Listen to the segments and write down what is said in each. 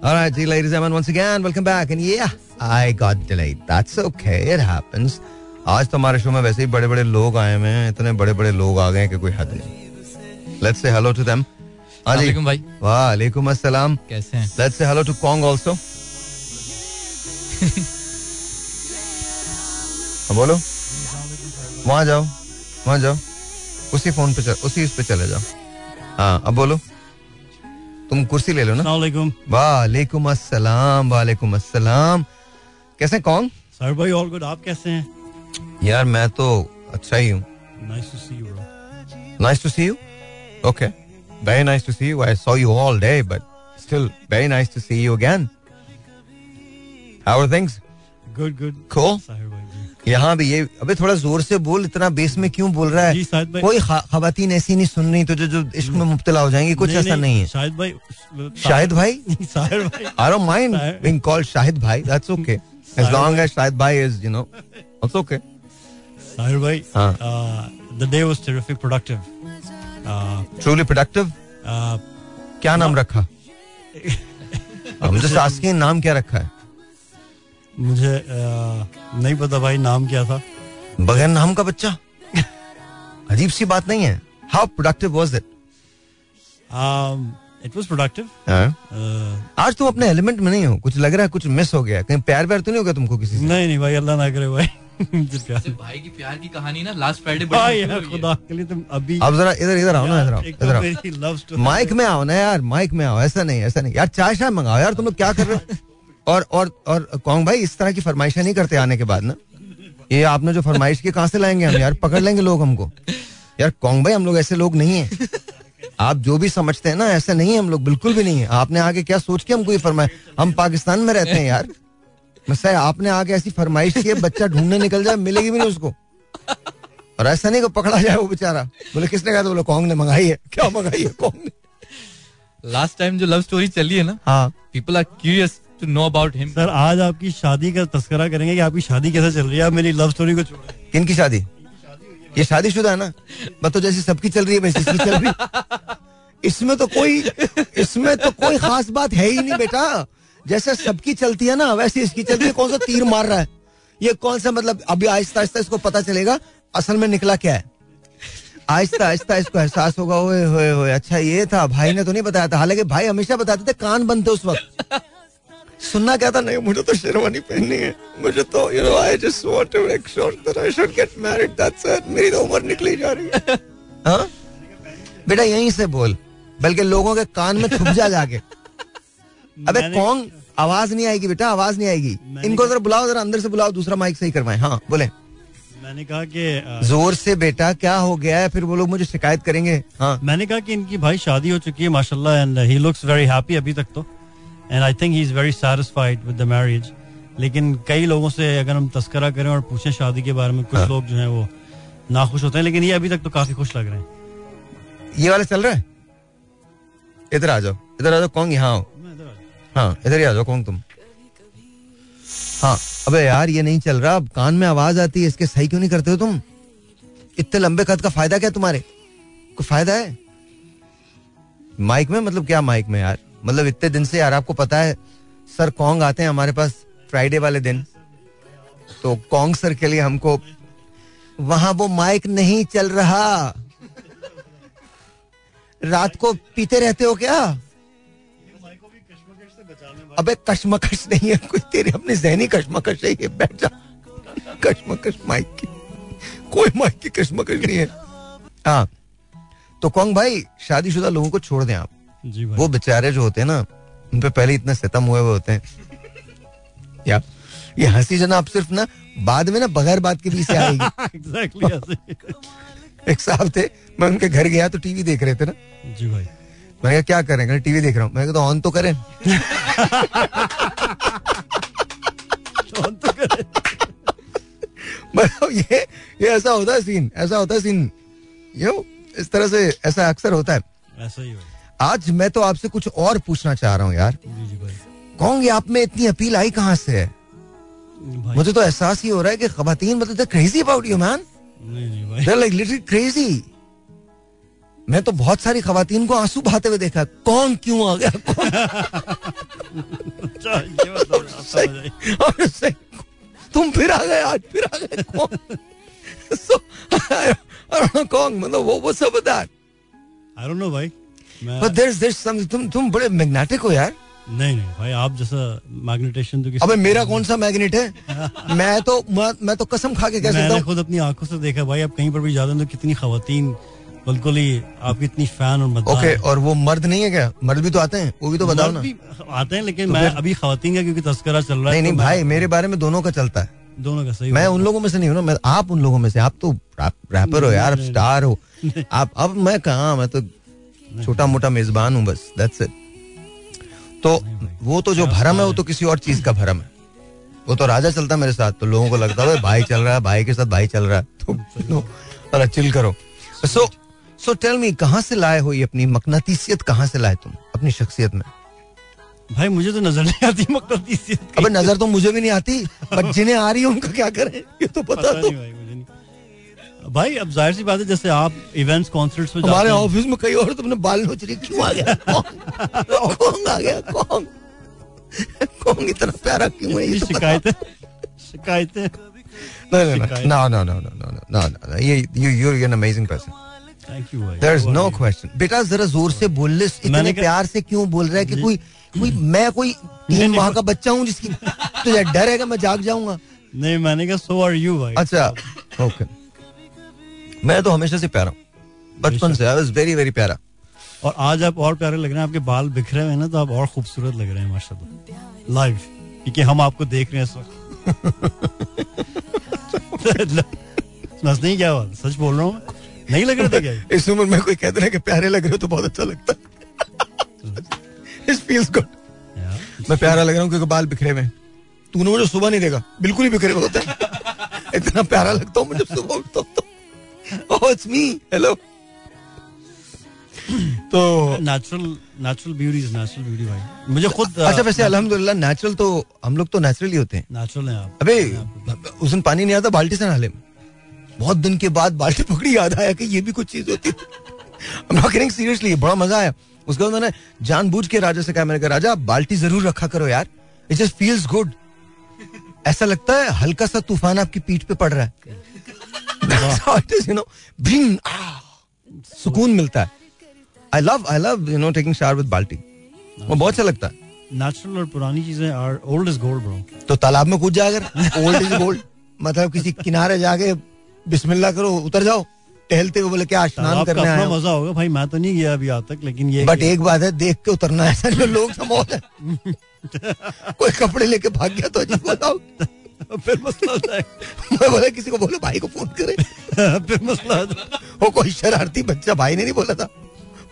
Alright, ladies and gentlemen, once again, welcome back. And yeah, I got delayed. That's okay, it happens. आज तो हमारे show में वैसे ही बड़े बड़े लोग आए हुए हैं, इतने बड़े बड़े लोग आ गए हैं कि कोई हद नहीं. Let's say hello to them. Assalamualaikum भाई. वालेकुम अस्सलाम. कैसे हैं? Let's say hello to Kong also. बोलो, वहाँ जाओ, वहाँ जाओ, उसी फोन पे उसी उस पे चले जाओ. हाँ, अब बोलो, तुम कुर्सी ले लो ना. वालेकुम, वालेकुम अस्सलाम, वालेकुम अस्सलाम. कैसे हैं कौन? सर भाई ऑल गुड, आप कैसे हैं? यार मैं तो अच्छा ही हूँ. Nice to see you. Nice to see you. Okay, very nice to see you. I saw you all day but still very nice to see you again. How are things? Good good. Cool. यहाँ भी ये अबे थोड़ा जोर से बोल, इतना base में क्यों बोल रहा है? कोई खवातीन ऐसी नहीं सुन रही तो जो जो इश्क में मुब्तला हो जाएंगी. कुछ ऐसा नहीं है. शाहिद भाई, शाहिद भाई, साहिर भाई. I don't mind being called Shahid भाई. That's okay. As long as Shahid भाई is, you know, it's okay. Sahir भाई, the day was terrific, productive. Truly productive. क्या नाम रखा? मुझे सास के नाम क्या रखा है? मुझे नहीं पता भाई नाम क्या था. बगैर नाम का बच्चा, अजीब सी बात नहीं है. How productive was it? It was productive. आज तुम अपने एलिमेंट में नहीं हो, कुछ लग रहा है कुछ मिस हो गया. कहीं प्यार प्यार तो नहीं होगा तुमको किसी से? नहीं नहीं भाई, अल्लाह ना करे भाई. भाई की प्यार की कहानी ना लास्ट फ्राइडे. खुदा के लिए तुम अभी अब जरा इधर इधर आओ ना, इधर आओ, इधर माइक में आओ ना यार, माइक में आओ. ऐसा नहीं, ऐसा नहीं यार. चाय शाय मंगाओ यार, तुम लोग क्या कर रहे हो? और कौन भाई इस तरह की फरमाइशें नहीं करते आने के बाद ना. ये आपने जो फरमाइश की, कहाँ से लाएंगे हम यार? पकड़ लेंगे लोग हमको यार. कौन भाई, हम लोग ऐसे लोग नहीं है. आप जो भी समझते हैं ना, ऐसे नहीं है हम लोग, बिल्कुल भी नहीं है. आपने आगे क्या सोच के हमको ये फरमाया? हम पाकिस्तान में रहते हैं यार. मसला आपने आगे ऐसी फरमाइश की, बच्चा ढूंढने निकल जाए, मिलेगी भी नहीं उसको. और ऐसा नहीं को पकड़ा जाए वो बेचारा. बोले किसने कहा? तो बोले कौन ने मंगाई है. क्या मंगाई है कौन ने? लास्ट टाइम जो लव स्टोरी चली है ना, हाँ, people are curious to know about him. Sir, आज आपकी शादी का तस्करा करेंगे कि आपकी शादी कैसे चल रही है. आप मेरी लव स्टोरी को छोड़ो. किनकी शादी? ये शादीशुदा है ना. बस तो जैसी सबकी चल रही है वैसी चल रही है. इसमें तो कोई खास बात है ही नहीं बेटा. जैसे सबकी चलती है ना वैसी इसकी चलती है. कौन सा तीर मार रहा है ये? कौन सा मतलब? अभी आहिस्ता आहिस्ता इसको पता चलेगा असल में निकला क्या है. आहिस्ता आहिस्ता इसको एहसास होगा, ओए होए होए अच्छा ये था, भाई ने तो नहीं बताया था. हालांकि भाई हमेशा बताते थे, कान बंद थे उस वक्त. सुनना क्या था? नहीं मुझे तो शेरवानी पहननी है, मुझे तो you know I just want to make sure that I should get married, that's it. मेरी तो उम्र निकली जा रही है. हाँ बेटा यहीं से बोल, बल्कि लोगों के कान में छुप जा जाके. अबे कौन, आवाज नहीं आएगी बेटा, आवाज नहीं आएगी. इनको जरा बुलाओ, जरा अंदर से बुलाओ, दूसरा माइक सही करवाएं. हाँ बोले. मैंने कहा कि जोर से बेटा क्या हो गया है, फिर वो लोग मुझे शिकायत करेंगे. हाँ मैंने कहा कि इनकी भाई शादी हो चुकी है माशाल्लाह, and he looks very happy अभी तक तो. And I think he's very satisfied with the marriage. लेकिन कई लोगों से अगर हम तस्करा करें और पूछें शादी के बारे में, कुछ लोग जो हैं वो नाखुश होते हैं, लेकिन ये अभी तक तो काफी खुश लग रहे हैं. ये वाले चल रहे हैं. इधर आ जाओ, इधर आ जाओ कौन. यहाँ आओ. हाँ इधर ही आ जाओ कौन तुम. हाँ अबे यार ये नहीं चल रहा. अब कान में आवाज आती है इसके, सही क्यों नहीं करते हो तुम? इतने लंबे कद का फायदा क्या तुम्हारे? कोई फायदा है माइक में? मतलब क्या माइक में यार? मतलब इतने दिन से यार आपको पता है सर कॉन्ग आते हैं हमारे पास फ्राइडे वाले दिन, तो कॉन्ग सर के लिए हमको वहां वो माइक नहीं चल रहा. रात को पीते रहते हो क्या? अबे कश्मकश नहीं है कुछ तेरी, अपनी जहनी कश्मकश है ये. बैठ जा. कश्मकश माइक की, कोई माइक की कश्मकश नहीं है. हाँ तो कॉन्ग भाई शादीशुदा लोगों को छोड़ दें आप. वो बेचारे जो होते हैं ना, उन पे पहले इतना सितम हुए हुए होते हैं. या ये हंसी जो ना आप सिर्फ ना बाद में ना बगैर बात के बीच आएगी. एग्जैक्टली. एक साहब थे, मैं उनके घर गया तो टीवी देख रहे थे ना. जी भाई. मैंने कहा क्या करें? करें टीवी देख रहा हूँ. मैंने कहा तो ऑन तो करें. ऑन तो करें. मतलब ये ऐसा होता है सीन, ऐसा होता है सीन. यो इस तरह से ऐसा अक्सर होता है. ऐसा ही आज मैं तो आपसे कुछ और पूछना चाह रहा हूँ यार. कहूंगी आप में इतनी अपील आई कहाँ से है? मुझे तो एहसास ही हो रहा है कि खवातीन मतलब crazy about you man. They like literally crazy. मैं तो बहुत सारी खवातीन को आंसू बहाते हुए देखा. कौन क्यों आ गया? और उससे तुम फिर आ गए, आज फिर आ गए कॉन्ग, मतलब वो सब I don't know भाई, but there's something, तुम बड़े मैग्नेटिक हो यार. नहीं भाई, आप जैसा मैग्नेटेशन तो किसी. अबे मेरा कौन सा मैग्नेट है? मैं तो कसम खा के कह सकता हूं, मैंने खुद अपनी आंखों से देखा भाई. आप कहीं पर भी जाते हैं तो कितनी खवातीन बिल्कुल ही आपकी इतनी फैन और मदद. ओके, और वो मर्द नहीं है क्या? मर्द भी तो आते हैं, वो भी तो बताओ ना. आते हैं, लेकिन मैं अभी खवातीन का क्योंकि तस्करा चल रहा है. नहीं भाई, मेरे बारे में दोनों का चलता है, दोनों का सही. मैं उन लोगों में से नहीं हूँ ना, आप उन लोगों में से. आप तो रैपर हो यार, स्टार हो आप. अब मैं कहाँ, मैं तो छोटा मोटा मेजबान हूँ बस, दैट्स इट. तो वो तो जो भरम है वो तो किसी और चीज का भरम है. वो तो राजा चलता है मेरे साथ, तो लोगों को लगता है भाई चल रहा है, भाई के साथ भाई चल रहा है, तो अरे चिल करो. सो टेल मी, कहाँ से लाए हो ये अपनी मकनातीसियत? कहाँ से लाए तुम अपनी शख्सियत में? भाई मुझे तो नजर नहीं आती मकनातीसियत. अबे नजर तो मुझे भी नहीं आती, पर जिन्हें आ रही है उनका क्या करें ये तो पता नहीं भाई, मुझे नहीं भाई. अब जाहिर सी बात है, जैसे आप इवेंट्स कॉन्सर्ट्स में, हमारे ऑफिस में कई और तुमने बाल नोच रही, क्यों आ गया कॉन्ग? आ गया कॉन्ग, इतना प्यारा क्यों है? शिकायतें No. You're an amazing person. Thank you. There is no question. बेटा जरा जोर से बोल ले, इतने प्यार से क्यों बोल रहा है कि कोई मैं कोई 3 माह का बच्चा हूँ जिसकी तुझे डर है कि मैं जाग जाऊंगा? नहीं, मैंने कहा so are you भाई. अच्छा, okay. मैं तो हमेशा से प्यारा हूँ, बचपन से. I was very very प्यारा. और आज आप और प्यारे लग रहे हैं, आपके बाल बिखरे हुए हैं ना, तो आप और खूबसूरत लग रहे हैं माशाल्लाह लाइव, क्योंकि हम आपको देख रहे हैं इस वक्त. बस नहीं, क्या बात, सच बोल रहा हूँ, नहीं लग रहे थे क्या इस उम्र में? कोई कहते हैं कि प्यारे लग रहे हो तो बहुत अच्छा लगता है. It feels good. मैं प्यारा लग रहा हूँ क्योंकि बाल बिखरे हुए हैं. तूने मुझे सुबह नहीं देखा, बिल्कुल ही बिखरे हुए होते हैं. इतना प्यारा लगता हूँ मैं जब सुबह उठता हूँ तो. Oh, it's me. Hello. तो natural beauty is natural beauty भाई. मुझे खुद अच्छा, वैसे अल्हम्दुलिल्लाह natural तो हम लोग तो natural ही होते हैं. Natural हैं आप. अबे उस दिन पानी नहीं आता बाल्टी से नाले में, बहुत दिन के बाद बाल्टी पकड़ी, याद आया कि ये भी कुछ चीज होती है. सीरियसली बड़ा मजा आया. उसके बाद मैंने जानबूझ के राजा से कहा, मैंने कहा राजा आप बाल्टी जरूर रखा करो यार, इट जस्ट फील्स गुड. ऐसा लगता है हल्का सा तूफान आपकी पीठ पे पड़ रहा है, सुकून मिलता है. I love taking shower with बाल्टी, वो बहुत अच्छा लगता है. नेचुरल और पुरानी चीजें are old is gold bro. तो तालाब में कूद जाए अगर, ओल्ड इज गोल्ड, मतलब किसी किनारे जाके बिस्मिल्लाह करो, उतर जाओ टहलते हुए, बोले क्या स्नान करने आया हूं. मजा होगा भाई, मैं तो नहीं गया अभी आज तक, लेकिन ये बट एक बात है, देख के उतरना है. ऐसा लोग समझ कोई कपड़े लेके भाग गया तो अजीब बताओ, फिर मसला होता है. मैं बोला किसी को बोलो भाई को फोन करे, फिर मसला होता है. वो कोई शरारती बच्चा भाई ने नहीं बोला था,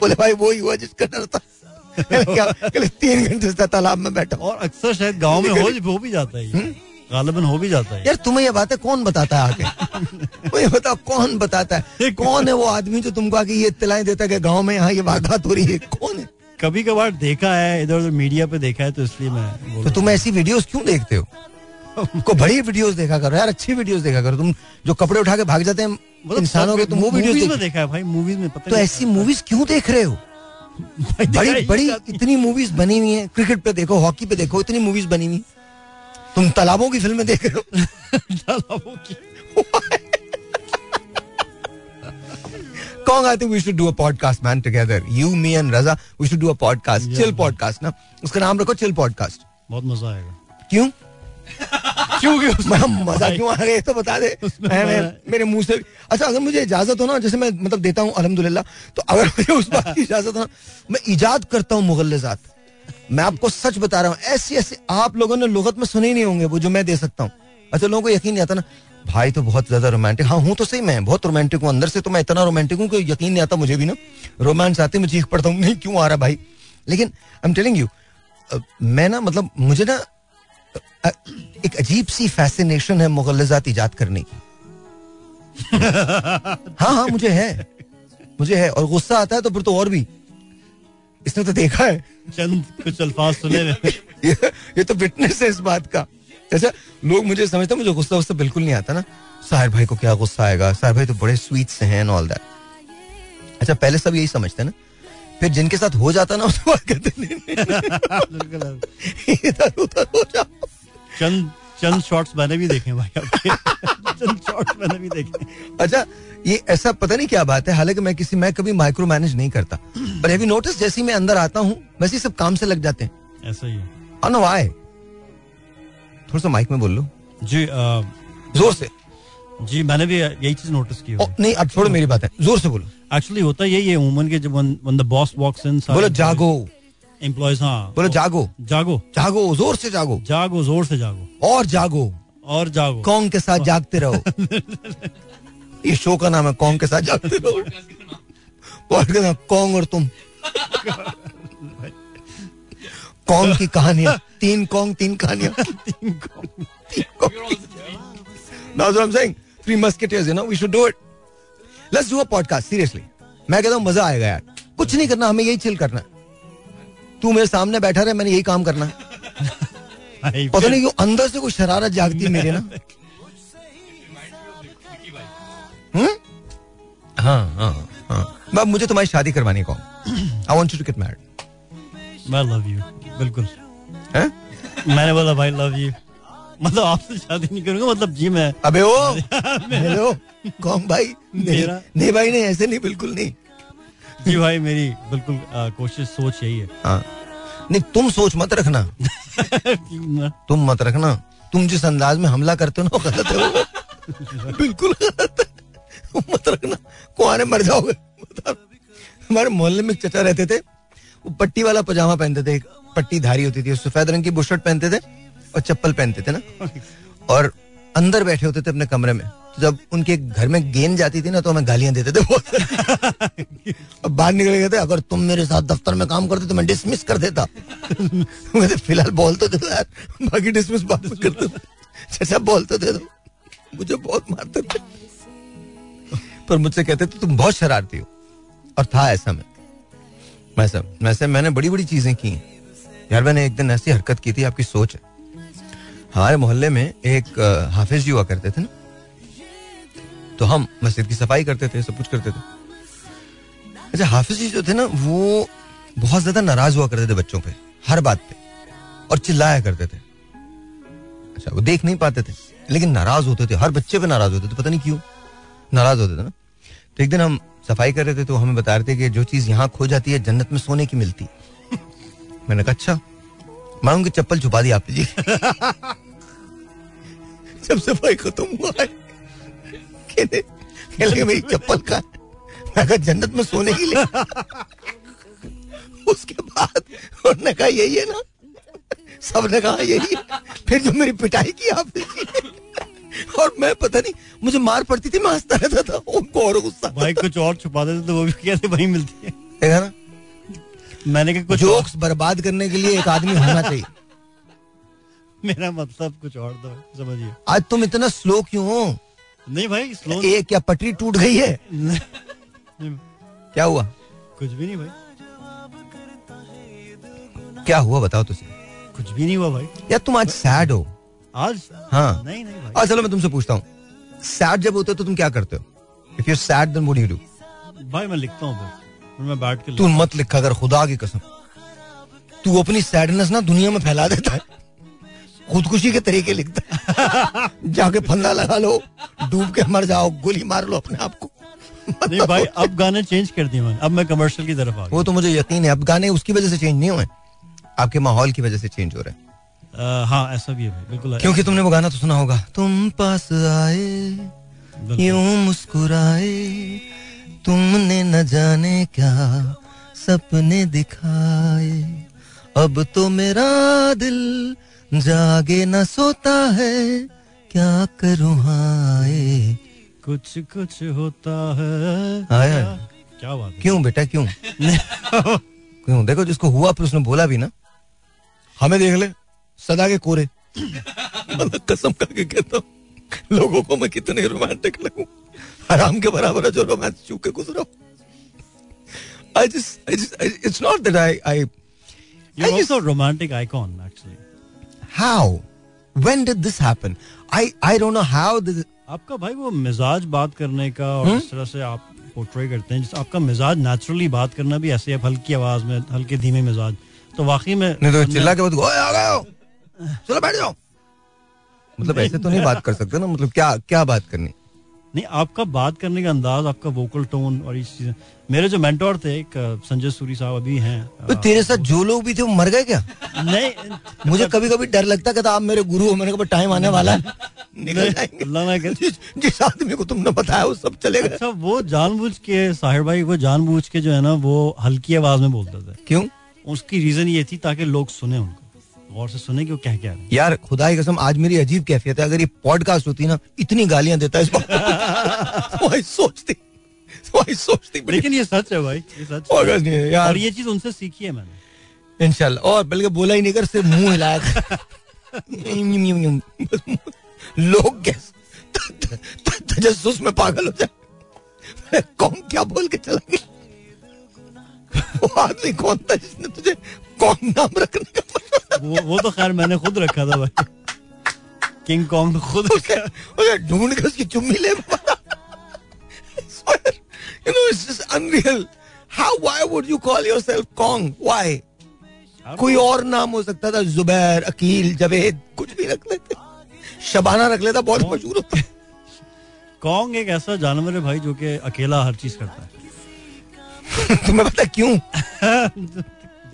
बोले भाई वो ही हुआ जिसका डर था. 3 घंटे से तालाब में बैठा. और अक्सर शायद गाँव में हो भी जाता है, गालिबन हो भी जाता है यार. तुम्हें ये बातें कौन बताता है आके? मुझे बताओ कौन बताता है? कौन है वो आदमी जो तुमको आके ये इत्तलाएं देता है कि गांव में यहाँ ये वारदात हो रही है? कौन है? कभी कभार देखा है, इधर उधर मीडिया पे देखा है, तो इसलिए मैं. तो तुम ऐसी वीडियोस क्यों देखते हो? को बड़ी वीडियोस देखा करो यार, अच्छी वीडियोस देखा करो. तुम जो कपड़े उठा के भाग जाते हैं इंसानों के, तुम वो वीडियोस देखा है भाई मूवीज में, तो ऐसी मूवीज क्यों देख रहे हो? बड़ी बड़ी इतनी मूवीज बनी हुई है, क्रिकेट पे देखो, हॉकी पे देखो, इतनी मूवीज बनी हुई. तुम तालाबों की फिल्में देख रहे हो? तालाबों की Kong. I think we should do a podcast man together, you me and Raza. We should do a podcast, chill podcast ना, उसका नाम रखो चिल पॉडकास्ट, बहुत मजा आएगा. क्यों? क्योंकि मजा क्यों आ रहा है तो बता दे मेरे मुंह से. अच्छा अगर मुझे इजाजत हो ना, जैसे मैं मतलब देता हूँ अल्हम्दुलिल्लाह, तो अगर मुझे उस बात की इजाजत हो ना, मैं इजाद करता हूँ मुगल्लजात. मैं आपको सच बता रहा हूँ, ऐसे आप लोगों ने लुगत में सुने ही नहीं होंगे वो जो मैं दे सकता हूँ. अच्छा लोगों को यकीन नहीं आता ना, भाई तो बहुत ज्यादा रोमांटिक. हाँ हूँ तो सही, मैं बहुत रोमांटिक हूँ अंदर से, तो मैं इतना रोमांटिक हूँ कि यकीन नहीं आता मुझे भी ना. रोमांस आते मैं चीख पड़ता हूँ, नहीं क्यों आ रहा भाई. लेकिन आई एम टेलिंग यू, मैं ना मतलब मुझे ना एक अजीब सी फैसिनेशन है मुगल्लजात ईजाद करने की. हाँ मुझे है. और गुस्सा आता है तो फिर तो और भी. इसने तो देखा है चंद कुछ अल्फाज सुने ये तो फिटनेस है इस बात का. अच्छा लोग मुझे समझते हैं, मुझे गुस्सा वस्सा बिल्कुल नहीं आता ना. साहिर भाई को क्या गुस्सा आएगा, साहिर भाई तो बड़े स्वीट से हैं एंड ऑल दैट. अच्छा पहले सब यही समझते हैं ना, फिर जिनके साथ हो जाता ना उसके बाद कहते नहीं चंद शॉट्स मैंने भी देखे भाई आपके चंद शॉट्स मैंने भी देखे. अच्छा ये ऐसा पता नहीं क्या बात है, हालांकि मैं कभी माइक्रो मैनेज नहीं करता, पर हैव यू नोटिस जैसे ही मैं अंदर आता हूँ वैसे ही सब काम से लग जाते हैं. ऐसा ही है. I know why. थोड़ा सा माइक में बोल लो जी, जोर से जी. मैंने भी यही चीज नोटिस की. नहीं अब छोड़ो मेरी बात है, जोर से बोलो. एक्चुअली होता यही है वुमन के, जब when the boss walks in बोलो जागो एम्प्लॉयज. हाँ बोलो जागो जागो जागो जोर से जागो जागो जोर से जागो और जागो और जागो. कॉन्ग के साथ जागते रहो. ये शो का नाम है कॉन्ग के साथ जागते रहो. कॉन्ग और तुम, कॉन्ग की कहानियां. तीन कहानियां. That's what I'm saying. Three musketeers, you know, we should do it. Let's do a podcast, seriously. मैं कहता हूँ मजा आएगा यार. कुछ नहीं करना, हमें यही चिल करना है. तू मेरे सामने बैठा रहे, मैंने यही काम करना है. पता नहीं क्यों अंदर से कोई शरारत जागती है मेरे ना. हाँ मुझे तुम्हारी शादी करवानी है. I want you to get married. I love you. बिल्कुल. मैंने बोला भाई love you. मतलब आपसे शादी नहीं करूंगा, मतलब जी मैं. अबे ओ हेलो कौन भाई मेरा. नहीं भाई नहीं, ऐसे नहीं, बिल्कुल नहीं जी भाई. मेरी बिल्कुल कोशिश सोच यही है. नहीं तुम सोच मत रखना. तुम मत रखना. तुम जिस अंदाज में हमला करते हो ना वो गलत है. बिल्कुल गलत है. मत रखना, कुआरे मर जाओगे. हमारे मोहल्ले में चचा रहते थे, वो पट्टी वाला पजामा पहनते थे, पट्टी धारी होती थी, सफेद रंग की बुशर्ट पहनते थे और चप्पल पहनते थे ना, और अंदर बैठे होते थे अपने कमरे में. तो जब उनके घर में गेंद जाती थी ना तो हमें गालियां देते थे. अब बाहर निकल गए थे, अगर तुम मेरे साथ दफ्तर में काम करते तो मैं डिसमिस कर देता. फिलहाल बॉल तो दे यार, बाकी डिसमिस बात मत करते. चाचा बॉल तो दे दो. मुझे बहुत मारते थे, पर मुझसे कहते थे तुम बहुत शरारती हो. और था ऐसा मैंने बड़ी बड़ी चीजें की यार. मैंने एक दिन ऐसी हरकत की थी, आपकी सोच है. हमारे मोहल्ले में एक हाफिज जी हुआ करते थे ना, तो हम मस्जिद की सफाई करते थे, सब कुछ करते थे. अच्छा हाफिज जी जो थे ना वो बहुत ज्यादा नाराज हुआ करते थे बच्चों पे, हर बात पे, और चिल्लाया करते थे. अच्छा वो देख नहीं पाते थे लेकिन नाराज होते थे, हर बच्चे पे नाराज होते थे, पता नहीं क्यों नाराज होते थे ना. तो एक दिन हम सफाई कर रहे थे तो हमें बता रहे थे कि जो चीज यहाँ खो जाती है जन्नत में सोने की मिलती. मैंने कहा अच्छा. मैं उनकी चप्पल छुपा दी आप जी. जब सफाई खत्म हुआ कहने मेरी चप्पल का मैं जन्नत में सोने के लिए. उसके बाद उन्होंने कहा यही है ना, सबने कहा यही है. फिर जो मेरी पिटाई की आप और मैं पता नहीं मुझे मार पड़ती थी, मैं हंसता रहता था. उनको और गुस्सा, भाई कुछ और छुपा देते तो वो भी कहते वही मिलती है. देखा ना मैंने कहा कुछ जोक्स बर्बाद करने के लिए एक आदमी होना चाहिए. मेरा मतलब कुछ और दो, समझिए. आज तुम इतना स्लो क्यों हो? नहीं भाई स्लो एक क्या पटरी टूट गई है? क्या हुआ? कुछ भी नहीं भाई. क्या हुआ बताओ? तुझे कुछ भी नहीं हुआ भाई. यार तुम आज सैड हो आज. हाँ नहीं नहीं भाई. आज चलो मैं तुमसे पूछता हूँ, सैड जब होते हो तो तुम क्या करते हो? If you are sad then what do you do? भाई मैं लिखता हूँ. मैं बैठ के तू मत लिखा कर, खुदा की कसम. तू अपनी सैडनेस ना दुनिया में फैला देता है, खुदकुशी के तरीके लिखता है. जाके फंदा लगा लो, डूब के मर जाओ, गोली मार लो अपने आप को. नहीं भाई अब गाने चेंज कर दिए मैंने, अब मैं कमर्शियल की तरफ आ गया. वो तो मुझे यकीन है अब गाने उसकी वजह से चेंज नहीं हुए, आपके माहौल की वजह से चेंज हो रहे हैं. हाँ ऐसा भी है भाई, बिल्कुल. क्योंकि तुमने वो गाना तो सुना होगा, तुम पास आए यूं मुस्कुराए, तुमने न जाने क्या सपने दिखाए, अब तो मेरा दिल जागे न सोता है, क्या करूं हाय कुछ कुछ होता है. आया क्या बात है? क्यों बेटा क्यों? क्यों देखो जिसको हुआ फिर उसने बोला भी ना, हमें देख ले सदा के कोरे. कसम खा के कहता हूँ लोगों को मैं कितने रोमांटिक लगूं, हराम के बराबर जो रोमांस चूक के गुजरा. It's not that You're also a romantic icon, actually. How? When did this happen? I don't know how this. आपका भाई वो मिजाज बात करने का और इस तरह से आप पोर्ट्रे करते हैं, जिससे आपका मिजाज नेचुरली बात करना भी ऐसे हल्की आवाज में, हल्के धीमे मिजाज, तो वाकई में. नहीं तो चिल्ला के बाद चलो बैठ जाओ मतलब ऐसे तो नहीं बात कर सकते ना, मतलब क्या क्या बात करनी, नहीं आपका बात करने का अंदाज, आपका वोकल टोन और इस चीज। मेरे जो मेंटोर थे एक संजय सूरी साहब अभी हैं। तो तेरे साथ जो लोग भी थे वो मर गए क्या? नहीं मुझे कभी कभी डर लगता कि आप मेरे गुरु हो, मैंने कहा टाइम आने वाला है निकल जाएंगे, जिस आदमी को तुमने बताया वो सब चलेगा। अच्छा वो जानबूझ के साहिर भाई वो जानबूझ के जो है ना वो हल्की आवाज में बोलते थे। क्यों? उसकी रीजन ये थी ताकि लोग सुने, उनको और से सुने कि वो क्या क्या है। यार खुदा की कसम आज मेरी अजीब कैफियत है, अगर ये पॉडकास्ट होती ना इतनी गालियां देता इस वही सोचती लेकिन ये सच है भाई, ये सच है यार। और ये चीज उनसे सीखी है मैंने इंशाल्लाह, और बल्कि बोला ही नहीं कर सिर्फ मुंह हिलाया लोग तजस्सुस में पागल हो जाए, कौन क्या बोल के चला गया वो आदमी कौन था जिसने तुझे कॉन्ग नाम रखने का वो तो खैर मैंने खुद रखा था भाई, किंग कॉन्ग खुद ढूंढ के उसकी चुम्मी ले you know it's just unreal, how why would you call yourself Kong, why? कोई और नाम हो सकता था, जुबैर, अकील, जवेद, कुछ भी रख लेते, शबाना रख लेता, बहुत मशहूर होता। कॉन्ग एक ऐसा जानवर है भाई जो कि अकेला हर चीज करता है तुम्हें पता क्यों?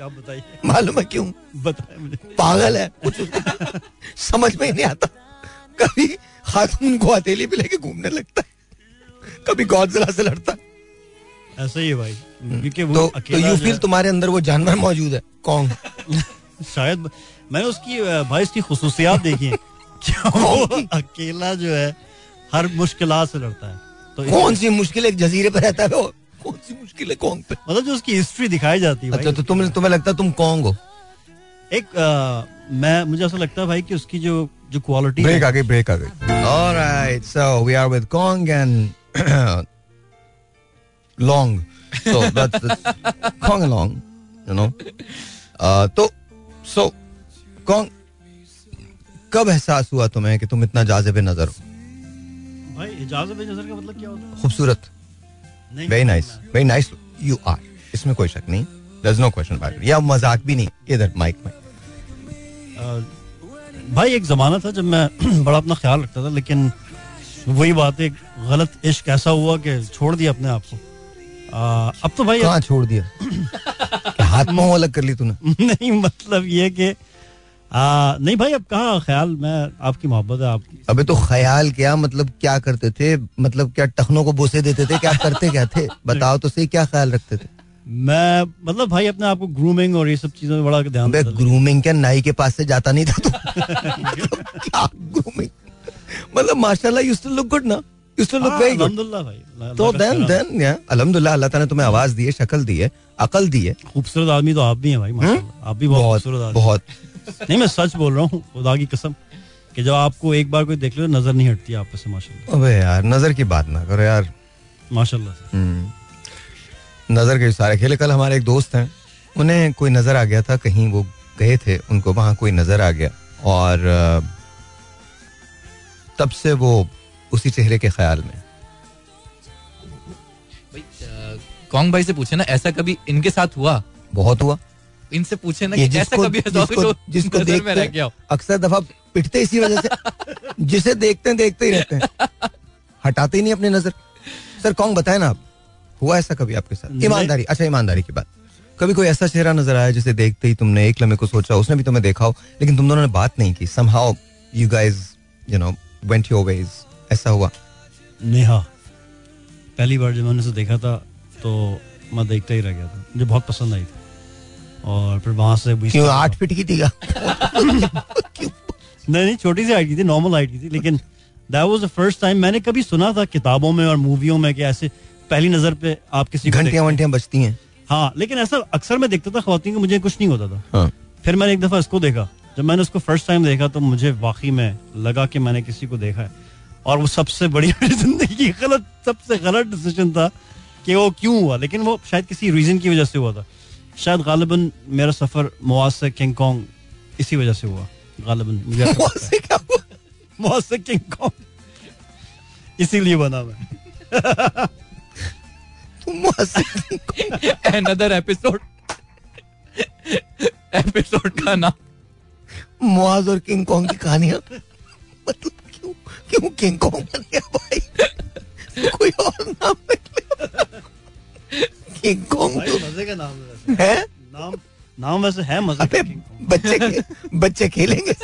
आप बताइए मालूम है क्यों? बताया मुझे, पागल है, कुछ समझ में नहीं आता। कभी खातून को हथेली पे लेके घूमने लगता है, कभी गौज़ला से लड़ता है, ऐसा ही है भाई क्योंकि वो अकेला। तो यू फील तुम्हारे अंदर वो जानवर मौजूद है कौन? शायद मैंने उसकी भाई इसकी खुसूसियात देखी है वो अकेला जो है हर मुश्किलात से लड़ता है। तो कौन सी मुश्किल? एक जजीरे पे रहता है, कौन सी मुश्किल है कॉन्ग पे? मतलब जो उसकी हिस्ट्री दिखाई जाती है। अच्छा तो तुम्हें लगता है तुम कॉन्ग हो? एक मैं मुझे ऐसा लगता है भाई कि उसकी जो जो क्वालिटी। ब्रेक आ गई, ब्रेक आ गई। Alright so we are with Kong and long, so that's Kong long, you know. तो सो कॉन्ग कब एहसास हुआ तुम्हें कि तुम इतना जाज़िबे नजर हो? भाई जाज़िबे नजर का मतलब क्या होता है? खूबसूरत, वेरी नाइस यू आर, इसमें कोई शक नहीं, there is no question about it. या मजाक भी नहीं इधर माइक में। भाई एक जमाना था जब मैं बड़ा अपना ख्याल रखता था, लेकिन वही बात है गलत इश्क ऐसा हुआ कि छोड़ दिया अपने आप को। अब तो भाई कहाँ छोड़ दिया? हाथ मुंह अलग कर ली तूने? नहीं मतलब ये कि नहीं भाई अब कहाँ ख्याल, मैं आपकी मोहब्बत है आप। अबे तो ख्याल क्या मतलब क्या करते थे? मतलब क्या टखनों को बोसे देते थे? क्या करते क्या थे बताओ तो सही, क्या ख्याल रखते थे? मैं मतलब भाई अपने आप को ग्रूमिंग और ये सब चीजों में बड़ा ध्यान देता था। ग्रूमिंग क्या नाई के पास से जाता नहीं था तू? क्या ग्रूमिंग मतलब माशाल्लाह यू स्टिल लुक गुड ना, you still look very good अल्हम्दुलिल्लाह भाई। तो देन या अल्हम्दुलिल्लाह अल्लाह ताला ने तुम्हें आवाज दी है, शक्ल दी है, अकल दी है। खूबसूरत आदमी तो आप भी हैं भाई माशाल्लाह, आप भी बहुत बहुत। नहीं मैं सच बोल रहा हूँ खुदा की कसम कि जब आपको एक बार कोई देख लो नजर नहीं हटती आप पे से माशाल्लाह। अबे यार नजर की बात ना करो यार माशाल्लाह, नजर के सारे खेले। कल हमारे एक दोस्त हैं, उन्हें कोई नजर आ गया था, कहीं वो गए थे, उनको वहाँ कोई नजर आ गया और तब से वो उसी चेहरे के ख्याल में। कॉन्ग भाई से पूछे ना ऐसा कभी इनके साथ हुआ? बहुत हुआ, इनसे पूछे ना कि ऐसा कभी जिसको देखते अक्सर दफा पिटते इसी वजह से जिसे देखते देखते ही रहते हैं, हटाते ही नहीं अपनी नजर। सर कौन बताए ना आप, हुआ ऐसा कभी आपके साथ? ईमानदारी, अच्छा ईमानदारी की बात, कभी कोई ऐसा चेहरा नजर आया जिसे देखते ही तुमने एक लम्हे को सोचा उसने भी तुम्हें देखा हो लेकिन तुम दोनों ने बात नहीं की, somehow you guys you know went your ways, ऐसा हुआ? नेहा पहली बार जब मैंने उसे देखा था तो मैं देखता ही रह गया था, मुझे बहुत पसंद आई थी और फिर वहां से। क्यों 8 फीट की थी? नहीं छोटी सी हाइट की थी, नॉर्मल हाइट की थी, लेकिन that was the first time. मैंने कभी सुना था किताबों में और मूवियों में कि ऐसे पहली नजर पे आप किसी को घंटियां घंटियां बजती हैं। हाँ लेकिन ऐसा अक्सर मैं देखता था खवातीन को, मुझे कुछ नहीं होता था। हाँ. फिर मैंने एक दफा इसको देखा, जब मैंने उसको फर्स्ट टाइम देखा तो मुझे वाकई में लगा कि मैंने किसी को देखा है, और वो सबसे बड़ी जिंदगी की गलत सबसे गलत डिसीजन था कि वो क्यों हुआ, लेकिन वो शायद किसी रीजन की वजह से हुआ था। शायद गालिबन मेरा सफर मुआज़ से किंग कॉन्ग इसी वजह से हुआ, गालिबन मुआज़ से किंग कॉन्ग इसीलिए बना मैं। Another episode, एपिसोड का नाम मुआज़ और किंग कॉन्ग की कहानियां। मतलब क्यों किंग कॉन्ग बन गया भाई? कोई और नाम किंग कॉन्ग मजे का नाम है, नाम नाम वैसे है मजा। बच्चे खेलेंगे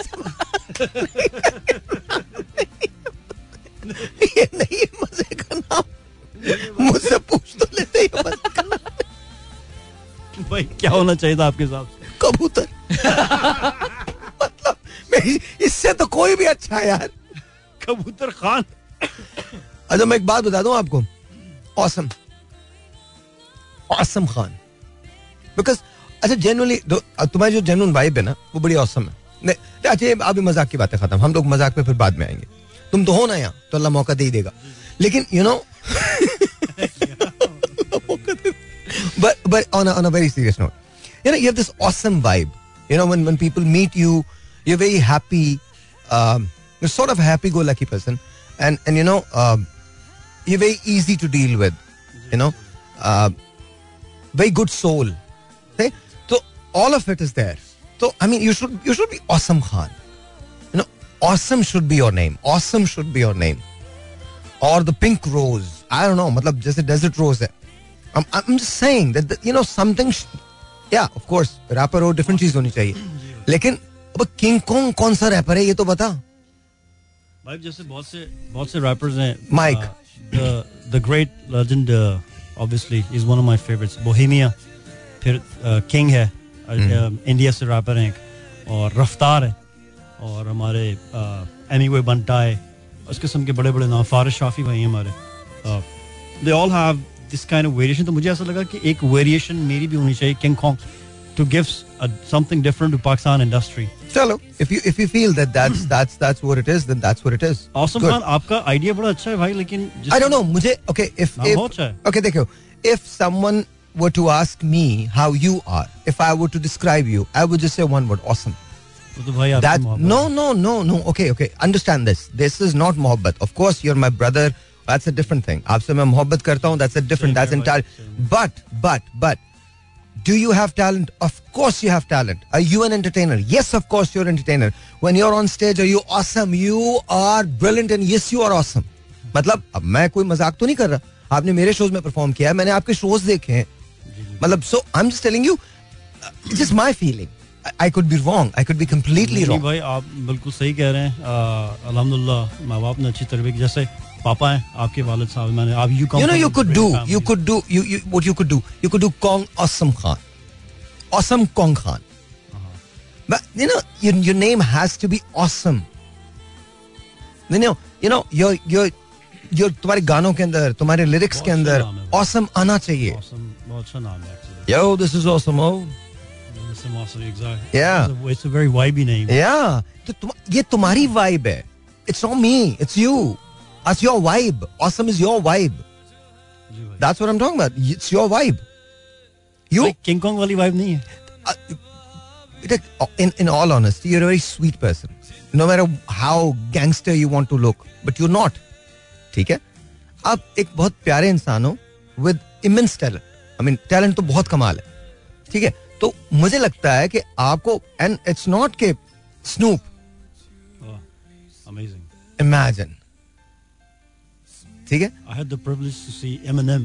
ये नहीं मजे का नाम, मुझसे पूछ तो लेते ही मजे का नाम। भाई क्या होना चाहिए था आपके हिसाब से? कबूतर। मतलब इससे तो कोई भी अच्छा यार, कबूतर खान। अच्छा मैं एक बात बता दूं आपको, ऑसम ऑसम खान, बिकॉज अच्छा जेन्युइनली तुम्हारी जो जेन्युइन वाइब है ना वो बड़ी ऑसम है। अच्छा अभी मजाक की बातें खत्म, हम लोग मजाक पे फिर बाद में आएंगे। तुम तो हो ना यहाँ, तो अल्लाह मौका दे ही देगा, लेकिन you know but on a very serious note, you know you have this awesome vibe, you know when people meet you you're very happy, you're sort of a happy go lucky person, and you know you're very easy to deal with, you know very good soul, okay, so all of it is there, so I mean you should be awesome Khan, you know awesome should be your name, awesome should be your name, or the pink rose, I don't know, matlab jaise desert rose hai, I'm just saying that you know something yeah of course rapper और different चीज होनी चाहिए, लेकिन अब king Kong कौन सा wrapper है ये तो बता भाई। जैसे बहुत से रैपर्स हैं, Mike the great legend obviously is one of my favorites, Bohemia, फिर किंग है, इंडिया से रैपर हैं, और रफ्तार है, और हमारे एमीवे बंटाई, उस किस्म के बड़े बड़े नाम, फारिश शाफी भाई हैं हमारे, they all have this kind of variation. तो मुझे ऐसा लगा कि एक वेरिएशन मेरी भी होनी चाहिए, King Kong, to give something different to Pakistan industry. चलो, if you feel that that's what it is, then that's what it is. Awesome Khan, आपका idea बड़ा अच्छा है भाई, लेकिन I don't know, मुझे okay if देखो, if someone were to ask me how you are, if I were to describe you, I would just say one word, awesome. तो भाई that no okay understand this is not mohabbat. Of course you're my brother. That's a different thing. आपसे मैं मोहब्बत करता हूँ, that's a different, that's entire. But, do you have talent? Of course you have talent. Are you an entertainer? Yes, of course you're an entertainer. When you're on stage, are you awesome? You are brilliant and yes, you are awesome. मतलब अब मैं कोई मजाक तो नहीं कर रहा, आपने मेरे शोज में परफॉर्म किया है, मैंने आपके शोज देखे हैं, मतलब so I'm just telling you, it's just my feeling. I could be wrong. I could be completely wrong. भाई आप बिल्कुल सही कह रहे हैं, अल्हम्दुलिल्लाह माँ बाप ने अच्छी तरबियत, जैसे पापा हैं आपके वालिद साहब, मैंने आप you could do Kong awesome Khan, awesome Kong Khan, but you know your name has to be awesome. You know your तुम्हारे गानों के अंदर, तुम्हारे लिरिक्स के अंदर awesome आना चाहिए. बहुत अच्छा नाम है. Yo, this is awesome. Oh, this is awesome. Exactly. Yeah. It's a very vibey name. Yeah. तो ये तुम्हारी vibe है. It's not me. It's you. That's your vibe. Awesome is your vibe. That's what I'm talking about. It's your vibe. You like King Kong wali vibe nahi hai. In all honesty, you're a very sweet person. No matter how gangster you want to look, but you're not. ठीक है? आप एक बहुत प्यारे इंसान हो with immense talent. I mean, talent तो बहुत कमाल है. ठीक है? तो मुझे लगता है कि आपको, and it's not के Snoop. Oh, amazing. Imagine. ठीक है? I had the privilege to see Eminem.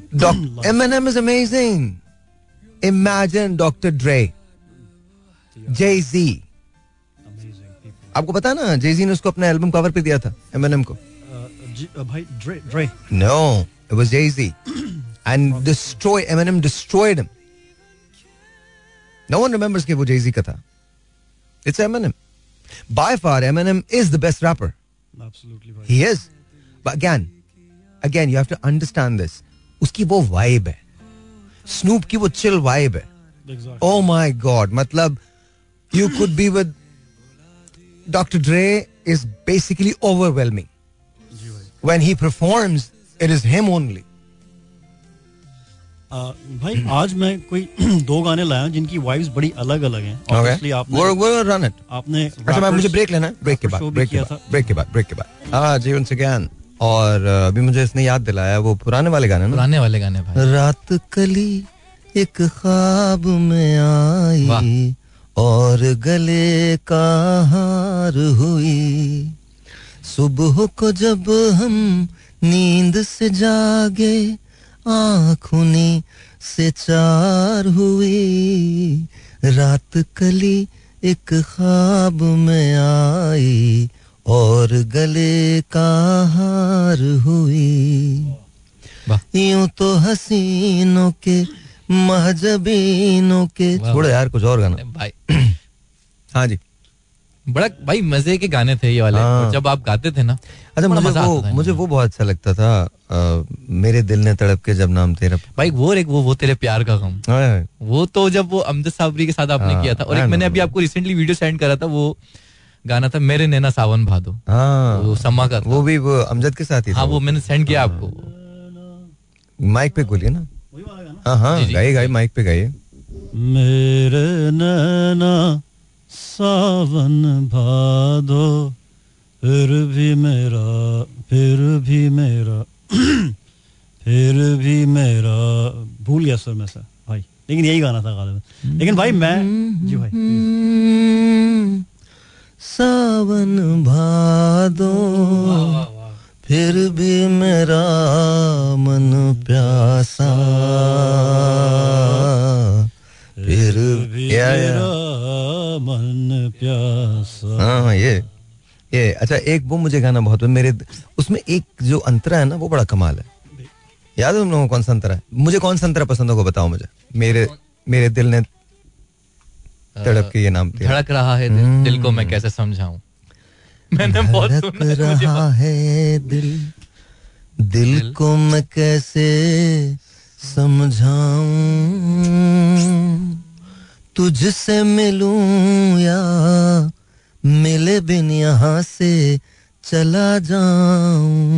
Eminem is amazing. Imagine Dr. Dre, Jay Z. Amazing people. आपको पता ना Jay Z ने उसको अपना एल्बम कवर पे दिया था Eminem को. भाई Dre. No, it was Jay Z. And Eminem destroyed him. No one remembers कि वो Jay Z का था. It's Eminem. By far, Eminem is the best rapper. Absolutely, भाई. He is. But again you have to understand this, uski wo vibe hai, Snoop ki wo chill vibe hai. Exactly. Oh my god, matlab you could be with Dr. Dre is basically overwhelming. When he performs it is him only. Bhai aaj main koi do gaane laya hu jinki vibes badi alag hain. Obviously aapne we'll run it. Aapne acha mujhe break lena hai, break ke baad once again. और अभी मुझे इसने याद दिलाया वो पुराने वाले गाने भाई. रात कली एक ख्वाब में आई और गले का हार हुई, सुबह को जब हम नींद से जागे आँखों ने से चार हुई, रात कली एक ख्वाब में आई और गले का हार हुई। यूं तो हसीनों के महजबीनों के छोड़ो यार कुछ और गाना भाई। हाँ जी, बड़ा भाई मजे के गाने थे ये वाले। हाँ। जब आप गाते थे ना, अच्छा मुझे वो बहुत अच्छा लगता था। मेरे दिल ने तड़प के जब नाम तेरा भाई, वो तेरे प्यार का गम, वो तो जब वो अमजद साबरी के साथ आपने किया था। और एक मैंने अभी आपको रिसेंटली वीडियो सेंड करा था, वो गाना था मेरे नैना सावन भादो, वो समा का, वो भी अमजद के साथ ही। हाँ, वो मैंने सेंड किया आपको। माइक पे बोलिए ना। हाँ हाँ, गाइए माइक पे गाइए। मेरे नैना सावन भादो फिर भी मेरा फिर भी मेरा, भूल गया सुर में सर भाई, लेकिन यही गाना था गालिबन। लेकिन भाई मैं जी भाई सावन भादो फिर भी मेरा मन प्यासा, फिर भी मेरा मन प्यासा। हाँ ये अच्छा, एक वो मुझे गाना बहुत, मेरे उसमें एक जो अंतरा है ना वो बड़ा कमाल है। याद है तुम लोगों को कौन सा अंतरा है? मुझे कौन सा अंतरा पसंद होगा बताओ मुझे। मेरे दिल ने तड़प के ये नाम धड़क रहा है दिल को मैं कैसे समझाऊं, मैंने बहुत सुना रहा है दिल को मैं कैसे समझाऊं, तुझसे मिलूं या मिले बिन यहाँ से चला जाऊं,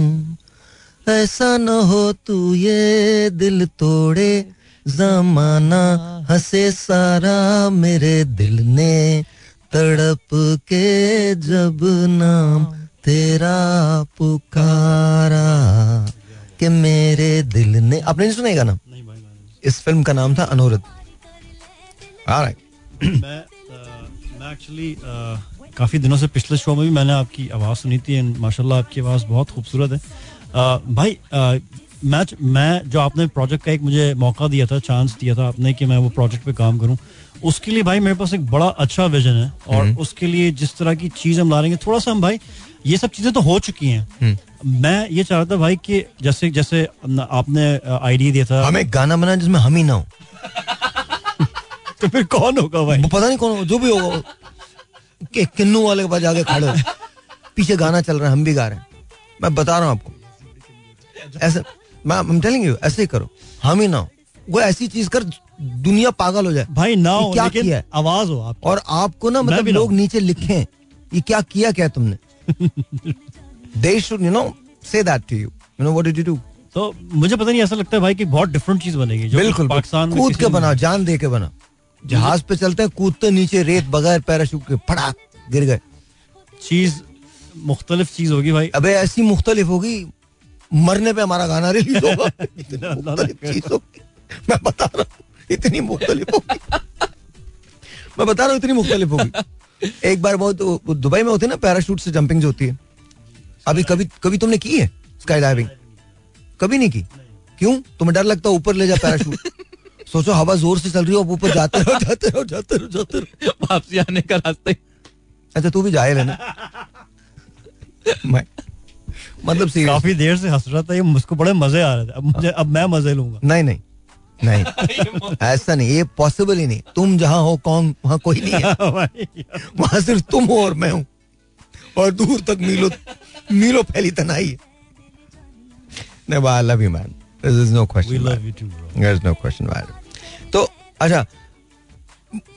ऐसा न हो तू ये दिल तोड़े, जमाना हंसे सारा, मेरे दिल ने तड़प के जब नाम तेरा पुकारा, कि मेरे दिल ने। आपने नहीं सुनाएगा ना? इस फिल्म का नाम था अनोरत। मैं एक्चुअली काफ़ी दिनों से पिछले शो में भी मैंने आपकी आवाज़ सुनी थी, एंड माशाल्लाह आपकी आवाज़ बहुत खूबसूरत है। भाई मैं जो आपने प्रोजेक्ट का एक मुझे मौका दिया था, चांस दिया था आपने कि मैं वो प्रोजेक्ट पे काम करूं, उसके लिए भाई मेरे पास एक बड़ा अच्छा विजन है, और उसके लिए जिस तरह की चीज़ हम ला रहे हैं, थोड़ा सा हम भाई ये सब चीज़ें तो हो चुकी हैं। मैं ये चाह रहा था भाई कि जैसे जैसे आपने आइडिया दिया था हमें गाना बनाना जिसमें हम ही ना हो तो फिर कौन होगा भाई? पता नहीं कौन होगा, जो भी होगा किन्नू वाले के पास जाके खड़े हो, पीछे गाना चल रहा है हम भी गा रहे हैं। मैं बता रहा हूँ आपको, ऐसे मैं टेलिंग यू, ऐसे ही करो, हम ही ना हो। वो ऐसी चीज कर दुनिया पागल हो जाए भाई, ना हो क्या किया आवाज हो आप, और आपको ना मतलब लोग नीचे लिखें ये क्या किया क्या तुमने। They should say that to you. You know what did you do? तो मुझे पता नहीं, ऐसा लगता है भाई कि बहुत डिफरेंट चीज बनेगी। बिल्कुल, पाकिस्तान कूद के बना, जान दे के बना। जहाज पे चलते हैं, कूदते नीचे रेत बगैर पैराशूट के फटाक गिर गए, चीज मुख्तलिफ चीज होगी भाई। अबे ऐसी मुख्तलिफ होगी मरने पे हमारा गाना रिलीज होगा। मैं बता रहा हूँ इतनी मुख्तलिफ होगी, मैं बता रहा हूँ इतनी मुख्तलिफ होगी। एक बार बहुत दुबई में होती है ना पैराशूट से जंपिंग जो होती है, अभी कभी तुमने की है स्काई डाइविंग? कभी नहीं की? क्यों? तुम्हें डर लगता है ऊपर ले जा पैराशूट। सोचो हवा जोर से चल रही हो, ऊपर जाते रहो वापसी आने का रास्ता। अच्छा तू भी जाहिल है ना? मतलब काफी देर से हंस रहा था ये, मुझको बड़े मजे आ रहे थे। अब मैं मजे लूंगा। नहीं ऐसा नहीं, ये पॉसिबल ही नहीं। तुम जहाँ हो कौन, वहाँ कोई नहीं है। वहाँ सिर्फ तुम हो और मैं हूँ, और दूर तक मीलो फैली तनाई है। तो अच्छा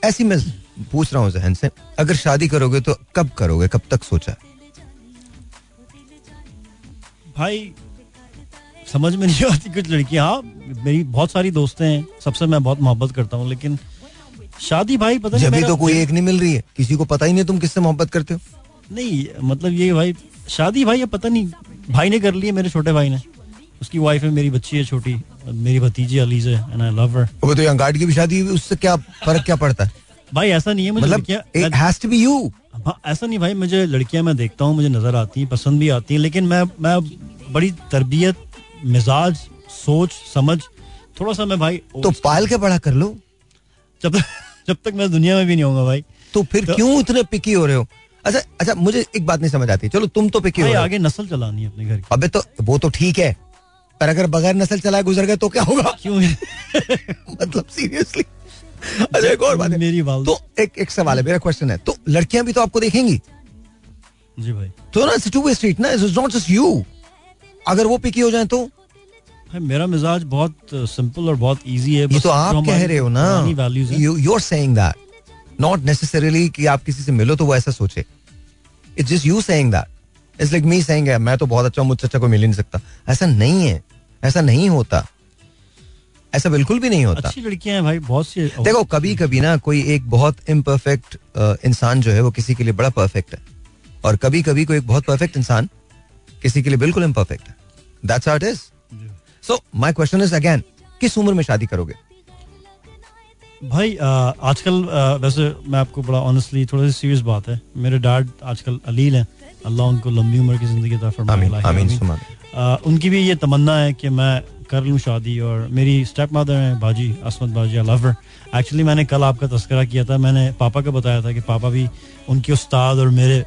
ऐसी मैं पूछ रहा हूँ जहन से, अगर शादी करोगे तो कब करोगे, कब तक सोचा? भाई समझ में नहीं आती कुछ लड़कियाँ। हाँ, मेरी बहुत सारी दोस्तें हैं, सबसे मैं बहुत मोहब्बत करता हूँ, लेकिन शादी भाई पता नहीं, तो कोई एक नहीं मिल रही है, किसी को पता ही नहीं तुम किससे मोहब्बत करते हो। नहीं मतलब ये भाई शादी भाई पता नहीं, भाई ने कर ली है, मेरे छोटे भाई ने, उसकी वाइफ है, मेरी बच्ची है छोटी, मेरी भतीजी Ali Zafar, and I love her. वो तो यंग गार्ड की भी शादी हुई, उससे क्या फर्क क्या पड़ता है भाई? ऐसा नहीं है, मतलब it has to be you. ऐसा नहीं भाई, मुझे लड़कियां मैं देखता हूँ, मुझे नजर आती हैं, पसंद भी आती हैं, लेकिन मैं बड़ी तरबियत, मिजाज, सोच समझ थोड़ा सा मैं भाई तो पाल के बड़ा कर लो, जब तक मैं दुनिया में भी नहीं होऊंगा भाई। तो फिर क्यों इतने पिकी हो रहे हो? अच्छा, मुझे एक बात नहीं समझ आती, चलो तुम तो पिकी हो, आगे नस्ल चलानी है अपने घर की। अबे तो वो तो ठीक है, पर अगर बगैर नस्ल चलाए गुजर गए तो क्या होगा? क्यों मतलब सीरियसली? अच्छा एक और बात है, मेरी तो एक सवाल है, मेरा क्वेश्चन है, तो लड़कियां भी तो आपको देखेंगी जी भाई, तो ना टू वे स्ट्रीट ना, इट्स नॉट जस्ट यू। अगर वो पिकी हो जाए तो भाई, मेरा मिजाज बहुत सिंपल और बहुत इजी है, ये तो आप कह रहे हो ना, you are saying that, not necessarily कि आप किसी से मिलो तो वो ऐसा सोचे, it's just you saying that, it's like me saying मैं तो बहुत अच्छा हूं, मुझसे अच्छा कोई मिल ही नहीं सकता। ऐसा नहीं है, ऐसा नहीं होता, ऐसा बिल्कुल भी नहीं होता। अच्छी लड़कियां हैं भाई बहुत सी। देखो कभी कभी ना कोई एक बहुत इम्परफेक्ट इंसान जो है वो किसी के लिए बड़ा परफेक्ट है, और कभी कभी कोई एक बहुत परफेक्ट इंसान किसी के लिए बिल्कुल इम्परफेक्ट है। That's how it is. So my question is again, किस उम्र में शादी करोगे भाई? आजकल वैसे मैं आपको बड़ा ऑनेस्टली, थोड़ा सी सीरियस बात है, मेरे डैड आजकल अलील हैं, अल्लाह उनको लंबी उम्र की जिंदगी अता फरमाए। उनकी भी ये तमन्ना है कि मैं कर लूँ शादी, और मेरी स्टेप मदर हैं बाजी, असमत बाजी, आई लव हर। एक्चुअली मैंने कल आपका तस्करा किया था, मैंने पापा का बताया था कि पापा भी उनके उस्ताद और मेरे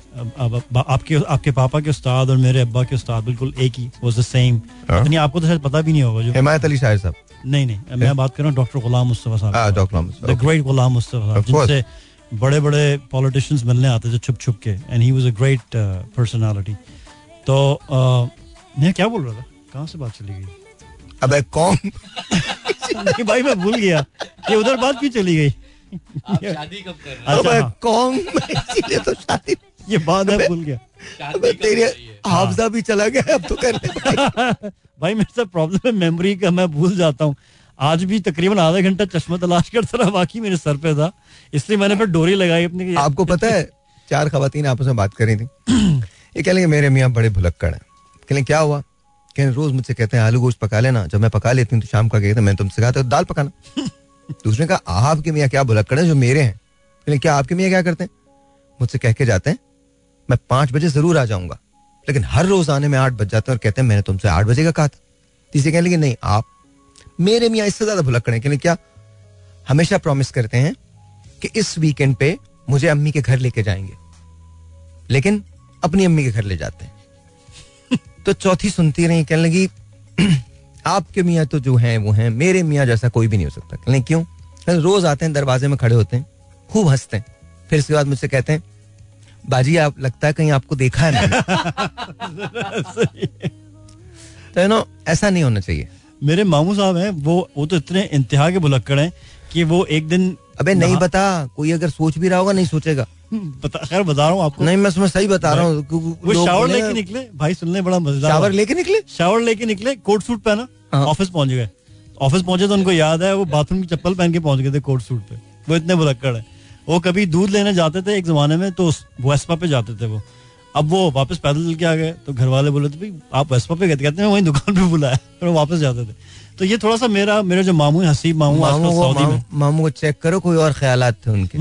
आपके पापा के उस्ताद और मेरे अब्बा के उस्ताद बिल्कुल एक ही, वाज द सेम। नहीं आपको तो शायद पता भी नहीं होगा, जो हिमायत अली शायर साहब। नहीं, मैं बात कर रहा हूँ डॉक्टर गुलाम मुस्तफा साहब, द ग्रेट गुलाम मुस्तफा साहब, जिनसे बड़े बड़े पॉलिटिशियंस मिलने आते थे छुप छुप के, and he was a great personality. तो मैं क्या बोल रहा था, कहाँ से बात चली गई? अबे कौन भाई मैं भूल गया, ये उधर बात क्यों चली गई? आप शादी कब कर रहे हो? अबे कौन, इसीलिए तो शादी, ये बात मैं भूल गया, शादी तेरी हाफजा भी चला गया अब तो करने भाई मेरे साथ प्रॉब्लम है मेमोरी का, मैं भूल जाता हूँ। आज भी तकरीबन आधा घंटा चश्मा तलाश करता रहा, बाकी मेरे सर पे था, इसलिए मैंने फिर डोरी लगाई अपनी। आपको पता है 4 खवातीन आपस में बात कर रही थी, ये कह लेंगे मेरे मियाँ बड़े भुलक्कड़ हैं, कह लें क्या हुआ, रोज मुझसे कहते हैं आलू गोश्त पका लेना, जब मैं पका लेती हूँ तो शाम का कहते हैं मैंने तुमसे कहा था दाल पकाना। दूसरे का आपके मियाँ क्या भुलक्कड़ हैं जो मेरे हैं, लेकिन क्या आपके मियाँ क्या करते हैं? मुझसे कह के जाते हैं मैं 5 बजे जरूर आ जाऊंगा, लेकिन हर रोज आने में 8 बज जाते हैं, और कहते हैं मैंने तुमसे 8 बजे का कहा था। तीसरे कहने लगे नहीं आप मेरे मियाँ इससे ज्यादा भुलक्कड़ हैं, क्या हमेशा प्रॉमिस करते हैं कि इस वीकेंड पे मुझे अम्मी के घर लेके जाएंगे, लेकिन अपनी अम्मी के घर ले जाते हैं। तो 4थी सुनती रही, कहने लगी आपके मियाँ तो जो हैं वो हैं, मेरे मियाँ जैसा कोई भी नहीं हो सकता। कहने क्यों? रोज आते हैं, दरवाजे में खड़े होते हैं, खूब हंसते हैं, फिर इसके बाद मुझसे कहते हैं बाजी आप लगता है कहीं आपको देखा है तो नो ऐसा नहीं होना चाहिए। मेरे मामू साहब हैं वो तो इतने इंतहा के भुलक्कड़ हैं कि वो एक दिन, अबे नहीं पता, कोई अगर सोच भी रहा होगा नहीं सोचेगा, खैर बता रहा हूँ आपको, नहीं मैं सही बता रहा हूँ। वो शावर लेके निकले भाई, सुनने बड़ा मजेदार, शावर लेके निकले, कोट सूट पहना, ऑफिस पहुंच गए। ऑफिस पहुंचे तो उनको याद है वो बाथरूम की चप्पल पहन के पहुंच गए थे कोट सूट पे, वो इतने भुलक्कड़ है। वो कभी दूध लेने जाते थे एक जमाने में, तो वेस्पा पे जाते थे वो, अब वो वापस पैदल चल के आ गए, तो घर वाले बोले थे भाई आप वेस्पा पे गए, कहते हैं वही दुकान पे बुलाया, फिर वापस जाते थे। तो ये थोड़ा सा मेरा जो मामू है हसीब मामू, मामू को चेक करो कोई और ख्यालात थे उनके।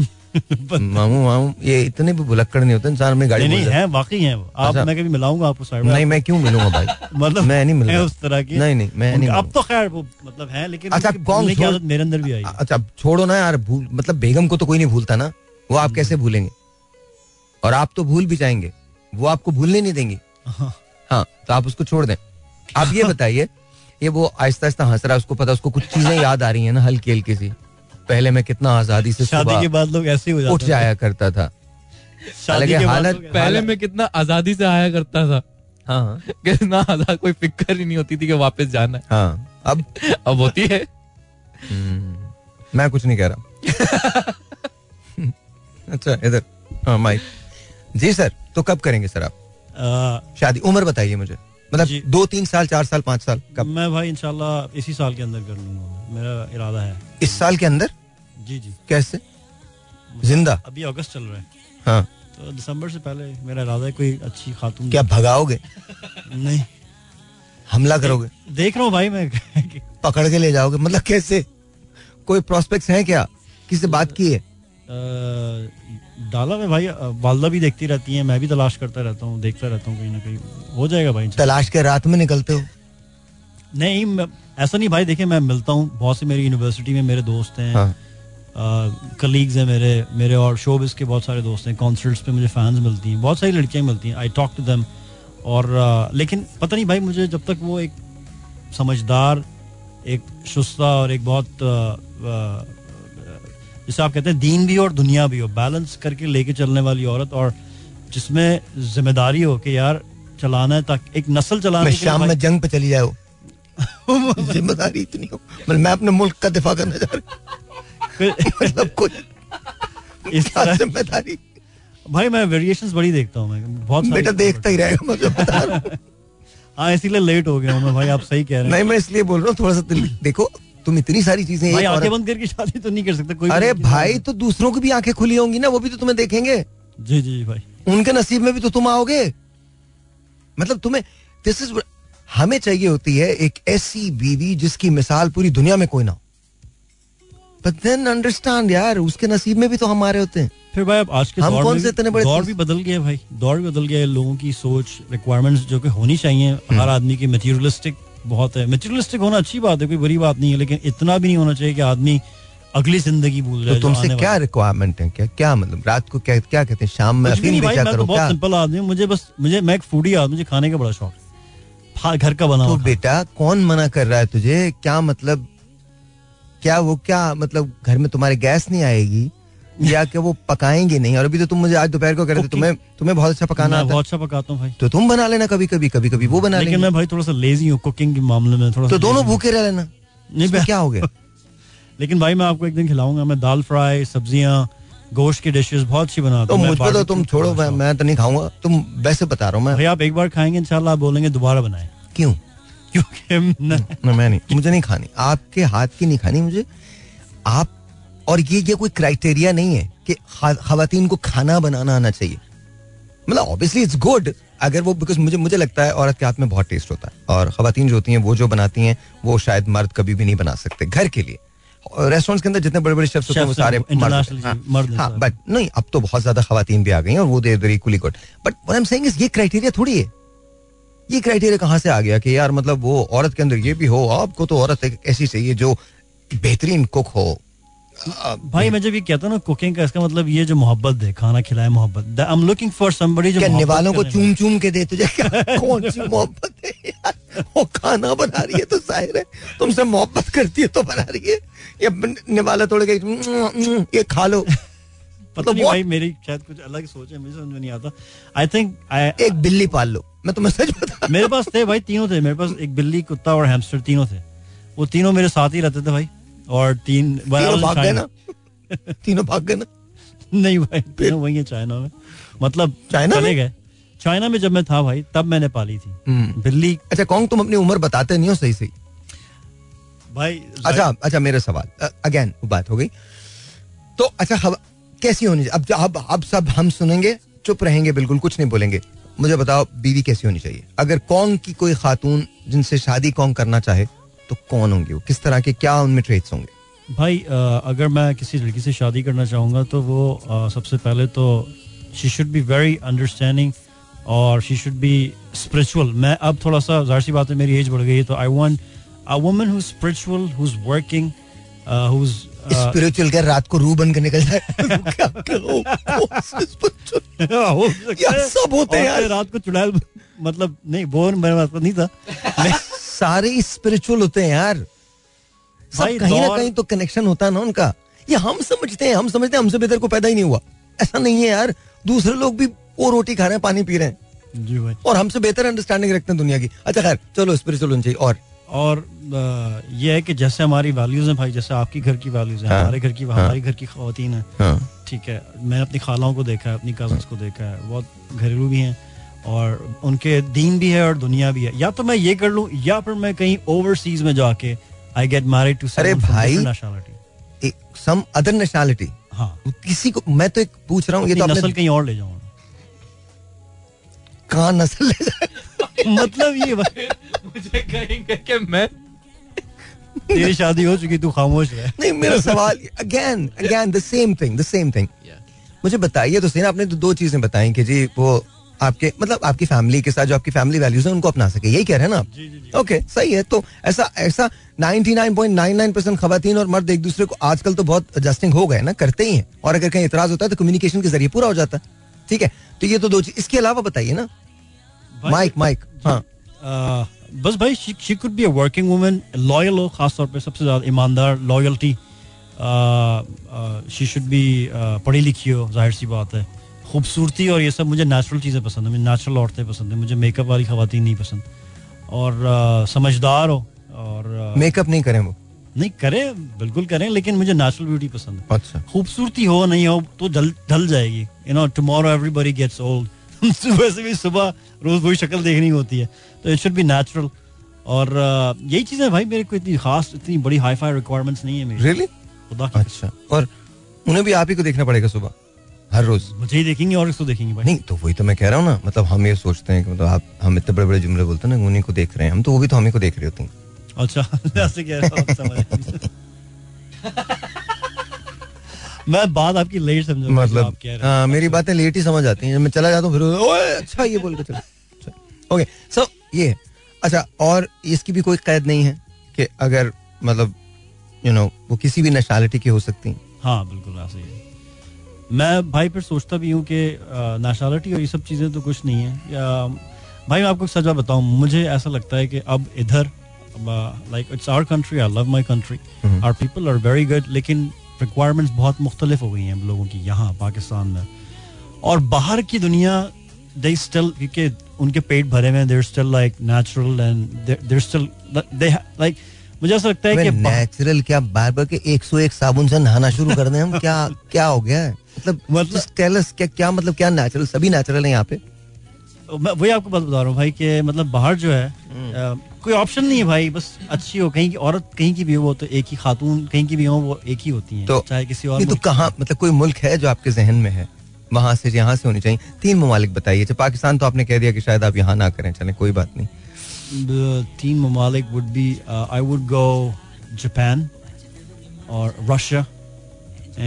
मामू ये इतने भी भुलक्कड़ नहीं होते इंसान में, गाड़ी नहीं है वाकई है। आप मैं कभी मिलाऊंगा आपको साइड में? नहीं मैं क्यों मिलूंगा भाई, मतलब मैं नहीं मिलूंगा उस तरह की, नहीं मैं नहीं। अब तो खैर वो मतलब है, लेकिन अच्छा कौन की आदत मेरे अंदर भी आई। अच्छा छोड़ो ना यार, भूल मतलब बेगम को तो कोई नहीं भूलता ना, वो आप कैसे भूलेंगे, और आप तो भूल भी जाएंगे, वो आपको भूलने नहीं देंगी। हाँ तो आप उसको छोड़ दें। आप ये बताइए, ये वो आहिस्ता आहिस्ता हंस रहा है, उसको पता, उसको कुछ चीजें याद आ रही है ना हल्की हल्की सी। पहले मैं कितना आजादी से शादी के बाद लोग ऐसे हो उठ जाया करता था, पहले मैं कितना आजादी से आया करता था, हाँ कितना आजाद, कोई फिक्र ही नहीं होती थी कि वापस जाना है। हाँ अब होती है। मैं कुछ नहीं कह रहा। अच्छा इधर, हाँ माइक जी सर। तो कब करेंगे सर आप शादी? उम्र बताइए मुझे, मतलब 2-3 साल, 4 साल, 5 साल कब? मैं भाई इंशाल्लाह इसी साल के अंदर कर लूंगा, मेरा इरादा है इस साल के अंदर। जी कैसे जिंदा? अभी अगस्त चल रहा है, हाँ तो दिसंबर से पहले मेरा इरादा है। कोई अच्छी खातून क्या भगाओगे? नहीं, हमला करोगे? देख रहा हूँ भाई मैं। पकड़ के ले जाओगे? मतलब कैसे, कोई प्रोस्पेक्ट्स हैं क्या, किसी से बात की है? डाला में भाई, वालदा भी देखती रहती है, मैं भी तलाश करता रहता हूँ, देखता रहता हूँ, कहीं ना कहीं हो जाएगा भाई। तलाश के रात में निकलते हो? नहीं ऐसा नहीं भाई, देखिए मैं मिलता हूँ, बहुत से मेरी यूनिवर्सिटी में मेरे दोस्त हैं, कलीग्स हैं मेरे और शोबिज़ के बहुत सारे दोस्त हैं, कॉन्सर्ट्स पे मुझे फैंस मिलती हैं, बहुत सारी लड़कियाँ मिलती हैं, आई टॉक टू देम और लेकिन पता नहीं भाई मुझे जब तक वो एक समझदार, एक शुस्ता और एक बहुत जिसे आप कहते हैं दीन भी हो और दुनिया भी हो, बैलेंस करके लेके चलने वाली औरत और जिसमें जिम्मेदारी हो कि यार चलाना है, ताकि एक नस्ल चलाने शाम में जंग पे चली जाओ जिम्मेदारी इतनी हो, मैं अपने मुल्क का दिफा करना चाह रहा हूँ इस तरह जिम्मेदारी। भाई मैं वेरिएशंस बड़ी देखता हूँ, मैं बहुत बेटा देखता ही रहेगा मतलब। हाँ इसीलिए लेट हो गया हूँ भाई, आप सही कह रहे हैं। नहीं मैं इसलिए बोल रहा हूँ थोड़ा सा देखो, तुम इतनी सारी चीजें भाई आंखें बंद करके शादी तो नहीं कर सकता कोई। अरे भाई तो दूसरों की भी आंखें खुली होंगी ना, वो भी तो तुम्हें देखेंगे। जी जी भाई, उनके नसीब में भी तो तुम आओगे, मतलब तुम्हें दिस इज। हमें चाहिए होती है एक ऐसी बीवी जिसकी मिसाल पूरी दुनिया में कोई ना हो, बट देन अंडरस्टैंड यार उसके नसीब में भी तो हमारे होते हैं। फिर भाई अब आज के दौर भी बदल गया भाई, दौर भी बदल गया है, लोगों की सोच, रिक्वायरमेंट्स जो कि होनी चाहिए, हर आदमी की मटेरियलिस्टिक बहुत है। मटेरियलिस्टिक होना अच्छी बात है, कोई बुरी बात नहीं है, लेकिन इतना भी नहीं होना चाहिए कि आदमी अगली जिंदगी भूल जाए। तो तुमसे क्या रिक्वायरमेंट है, क्या मतलब रात को क्या क्या कहते हैं, शाम में अफीम बेचा करो? बहुत सिंपल आदमी हूं, मुझे बस मुझे मैं एक फूडी आदमी, मुझे खाने का बड़ा शौक है, घर का बना। तो बेटा कौन मना कर रहा है तुझे? क्या मतलब, क्या वो क्या मतलब घर में तुम्हारे गैस नहीं आएगी या कि वो पकाएंगे नहीं? और अभी तो तुम मुझे आज दोपहर को कह रहे थे तुम्हें बहुत अच्छा पकाना आता है। बहुत अच्छा पकाता हूं भाई, तो तुम बना लेना कभी कभी वो बना लेंगे। लेकिन मैं भाई थोड़ा सा लेजी हूं कुकिंग के मामले में, थोड़ा तो दोनों भूखे रह लेना, नहीं क्या हो गया। लेकिन भाई मैं आपको एक दिन खिलाऊंगा, मैं दाल फ्राई, सब्जियां, गोश्त की डिशेस बहुत अच्छी बनाता हूं। मुझ पर तो तुम छोड़ो, मैं तो नहीं खाऊंगा, तुम वैसे बता रहा हूं मैं। भाई आप एक बार खाएंगे इंशाल्लाह, आप बोलेंगे दोबारा बनाए। क्यों? क्योंकि मैं नहीं, मुझे नहीं खानी, आपके हाथ की नहीं खानी मुझे आप। और ये कोई क्राइटेरिया नहीं है कि खवातीन को खाना बनाना आना चाहिए, मतलब ऑब्वियसली इट्स गुड अगर वो, बिकॉज मुझे लगता है औरत के हाथ में बहुत टेस्ट होता है और खवातीन जो होती हैं वो जो बनाती हैं वो शायद मर्द कभी भी नहीं बना सकते घर के लिए। रेस्टोरेंट्स के अंदर जितने बड़े बड़े शेफ्स होते हैं वो सारे मर्द, हाँ, बट नहीं अब तो बहुत ज्यादा खवातीन भी आ गई हैं और वो देर देर equally good, but what I am saying is ये क्राइटेरिया थोड़ी है, ये क्राइटेरिया कहाँ से आ गया कि यार मतलब वो औरत के अंदर ये भी हो, आपको तो औरत ऐसी चाहिए जो बेहतरीन कुक हो। भाई मैं जब ये कहता हूँ ना कुकिंग का, इसका मतलब ये जो मोहब्बत है, खाना खिलाए मोहब्बत, I am looking for somebody जो करने वालों को चूम चूम के दे तुझे कौन सी मोहब्बत है यार? वो खाना बना रही है तो जाहिर है तुमसे मोहब्बत करती है तो बना रही है, ये निवाला तोड़ के ये खा लो। पता नहीं भाई मेरी शायद कुछ अलग सोच है, मुझे समझ में नहीं आता। आई थिंक एक बिल्ली पाल लो, मैं तुम्हें सच बता, मेरे पास थे भाई तीनों थे मेरे पास, एक बिल्ली, कुत्ता और हैमस्टर, तीनों थे। वो तीनों मेरे साथ ही रहते थे भाई, और तीनों भाग गए ना नहीं भाई तीनों वही है चाइना में, मतलब चले गए चाइना में जब मैं था भाई तब मैंने पाली थी बिल्ली। अच्छा कौन, तुम अपनी उम्र बताते नहीं हो सही सही भाई। अच्छा मेरा सवाल अगेन वो बात हो गई तो, अच्छा कैसी होनी चाहिए? अब सब हम सुनेंगे, चुप रहेंगे, बिल्कुल कुछ नहीं बोलेंगे। मुझे बताओ बीवी कैसी होनी चाहिए? अगर कौन की कोई खातून जिनसे शादी कौन करना चाहे तो कौन होंगी वो, किस तरह के, क्या उनमें ट्रेड्स होंगे? भाई अगर मैं किसी लड़की से शादी करना चाहूँगा तो वो सबसे पहले तो she should be very understanding और शी शुड बी स्पिरिचुअल। मैं अब थोड़ा सा जाहिर सी बात है मेरी एज बढ़ गई है, तो I want a woman who is spiritual, who is working, who is spiritual के रात को रूह बन के निकल जाए सब होते हैं रात को चुड़ैल, मतलब नहीं वो मेरे पास नहीं था। सारे स्पिरिचुअल होते हैं यार, सब कहीं ना कहीं तो कनेक्शन होता है ना उनका। ये हम समझते हैं हमसे बेहतर को पैदा ही नहीं हुआ, ऐसा नहीं है यार। दूसरे लोग भी वो रोटी खा रहे हैं, पानी पी रहे हैं जी भाई, और हमसे बेहतर अंडरस्टैंडिंग रखते हैं दुनिया की। अच्छा खैर चलो, स्पिरिचुअल होना चाहिए। और ये है कि जैसे हमारी वैल्यूज हैं भाई, जैसे आपकी घर की वैल्यूज हैं, हमारे घर की, हमारी घर की खवातीन है, ठीक है। मैंने अपनी खालाओं को देखा है, अपनी कजन्स को देखा है, बहुत घरेलू भी हैं और उनके दीन भी है और दुनिया भी है। या तो मैं ये कर लूं या फिर मैं कहीं ओवरसीज में जाके I get married to some other nationality. हाँ किसी को, मैं तो एक पूछ रहा हूँ, ये तो नस्ल कहीं और ले जाऊंगा, कहाँ नस्ल ले जाए मतलब ये मुझे कहेंगे कि मैं तेरी शादी हो चुकी, तू खामोश है। नहीं, मेरा सवाल अगेन द सेम थिंग। मुझे बताइए तो सही ना, आपने तो दो चीजें बताई कि जी वो आपके मतलब आपकी फैमिली के साथ जो आपकी फैमिली वैल्यूज हैं उनको अपना सके, यही कह रहे हैं ना आप? ओके, सही है। तो ऐसा 99.99% खवातीन और मर्द एक दूसरे को आजकल तो बहुत एडजस्टिंग हो गए ना, करते ही हैं, और अगर कहीं इतराज होता है तो कम्युनिकेशन के जरिए पूरा हो जाता है। ठीक है, तो ये तो दो चीज, इसके अलावा बताइए ना। माइक हाँ बस भाई, she could be a working woman, loyal हो, खासतौर पर सबसे ज्यादा ईमानदार, लॉयल्टी, शी शुड बी पढ़ी लिखी हो, जाहिर सी बात है। खूबसूरती और ये सब, मुझे नेचुरल चीज़ें पसंद है, मुझे नेचुरल औरतें पसंद है, मुझे मेकअप वाली खवातीन नहीं पसंद। और समझदार हो, और मेकअप नहीं करें, वो नहीं करें, बिल्कुल करें, लेकिन मुझे नेचुरल ब्यूटी पसंद है। अच्छा, खूबसूरती हो नहीं हो तो ढल जाएगी, you know, tomorrow everybody gets old. सुबह से भी सुबह रोज वही शक्ल देखनी होती है, तो इट शुड बी नेचुरल। और यही चीज़ें भाई, मेरे को इतनी खास, इतनी बड़ी हाई फाई रिक्वायरमेंट्स नहीं है मेरी, रियली खुदा की। अच्छा, और उन्हें भी आप ही को देखना पड़ेगा सुबह हर रोज? मुझे ही देखेंगे और इसको देखेंगे भाई। नहीं तो वही तो मैं कह रहा हूँ ना, मतलब हम ये सोचते हैं कि मतलब आप, हम इतने बड़े बड़े जुमले बोलते हैं ना, उन्हीं को देख रहे हैं हम, तो वो भी तो हमें को देख रहे होते हैं। अच्छा, ऐसे कह रहा मैं बात आपकी लेट समझा, मतलब आप कह रहे हैं, मेरी बातें लेट ही समझ आती हैं, मैं चला जाता हूँ फिर ओए अच्छा ये बोल के चला। ओके, सो ये अच्छा, और इसकी भी कोई कैद नहीं है कि अगर मतलब यू नो वो किसी भी नेशनैलिटी की हो सकती हैं? हाँ बिल्कुल, ऐसे ही मैं भाई पर सोचता भी हूँ कि नेशनैलिटी और ये सब चीज़ें तो कुछ नहीं है। या भाई मैं आपको सच बात बताऊँ, मुझे ऐसा लगता है कि अब इधर like it's our country, I love my country, our people are very good, लेकिन रिक्वायरमेंट्स बहुत मुख्तलिफ हो गई हैं लोगों की यहाँ पाकिस्तान में। और बाहर की दुनिया दे स्टिल, क्योंकि उनके पेट भरे हुए हैं, there still like natural and there still they like, मुझे ऐसा लगता है कि नेचुरल क्या, बार बार के 101 साबुन से नहाना शुरू कर दें हम, क्या हो गया है? मतलब टेलस क्या मतलब क्या नेचुरल, सभी नेचुरल है यहाँ पे। मैं वही आपको बात बता रहा हूँ भाई कि मतलब बाहर जो है कोई ऑप्शन नहीं है भाई, बस अच्छी हो, कहीं की औरत कहीं की भी हो, वो तो एक ही खातून कहीं की भी हो, वो एक ही होती है, तो चाहे किसी और। तो कहाँ मतलब कोई मुल्क है जो आपके जहन में है वहाँ से यहाँ से होनी चाहिए? 3 ममालिक बताइए। पाकिस्तान तो आपने कह दिया कि शायद आप यहाँ ना करें, चलें कोई बात नहीं। 3 ममालिक would be I would go Japan or Russia,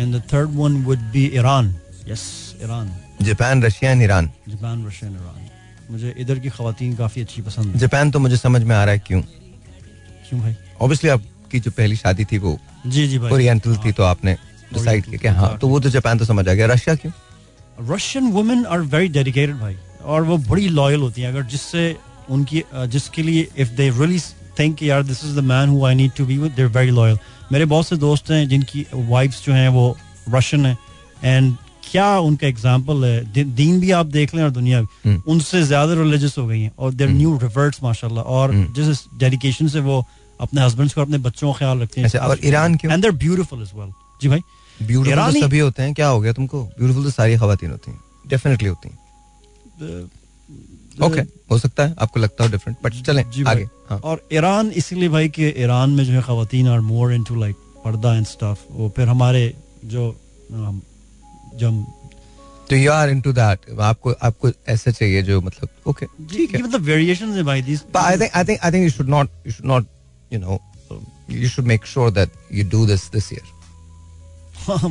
and the third one would be Iran. Yes, Iran. Japan, Russia and Iran. Japan, Russia and Iran. मुझे इधर की ख़वातीन काफ़ी अच्छी पसंद है। जापान तो मुझे समझ में आ रहा है क्यों भाई? Obviously आपकी जो पहली शादी थी वो जी भाई ओरिएंटल थी, तो आपने डिसाइड किया कि हाँ, तो वो तो जापान तो समझ आ गया। रशिया क्यों? Russian women are very dedicated भाई, और वो बड़ी लॉयल होती हैं, अगर जिससे उनकी जिसके लिए इफ दे रियली थिंक यार this is the man who I need to be with, they are very loyal. मेरे बहुत से दोस्त हैं जिनकी वाइफ्स जो हैं वो रशियन हैं, एंड क्या उनका एग्जाम्पल है, दीन भी आप देख लें और दुनिया भी, उनसे ज्यादा रिलीजियस हो गई हैं, और देयर न्यू रिवर्ट्स माशाल्लाह, और जिस डेडिकेशन से वो अपने हस्बैंड्स को, अपने बच्चों का ख्याल रखते हैं। और ईरान क्यों? And they are beautiful as well. जी भाई, ब्यूटीफुल सभी होते हैं, क्या हो गया तुमको? ब्यूटीफुल तो सारी खवातीन होती हैं, डेफिनेटली होती हैं। ओके, हो सकता है आपको लगता हो डिफरेंट, बट चलें आगे। हाँ। और ईरान इसलिए भाई कि ईरान में जो है खवातीन are more into like purdah and stuff, वो फिर हमारे जो तो यू आर इनटू दैट, आपको ऐसे चाहिए जो मतलब ओके ठीक है, मतलब वेरिएशंस है भाई this, but I think you should not you know, you should make sure that you do this year.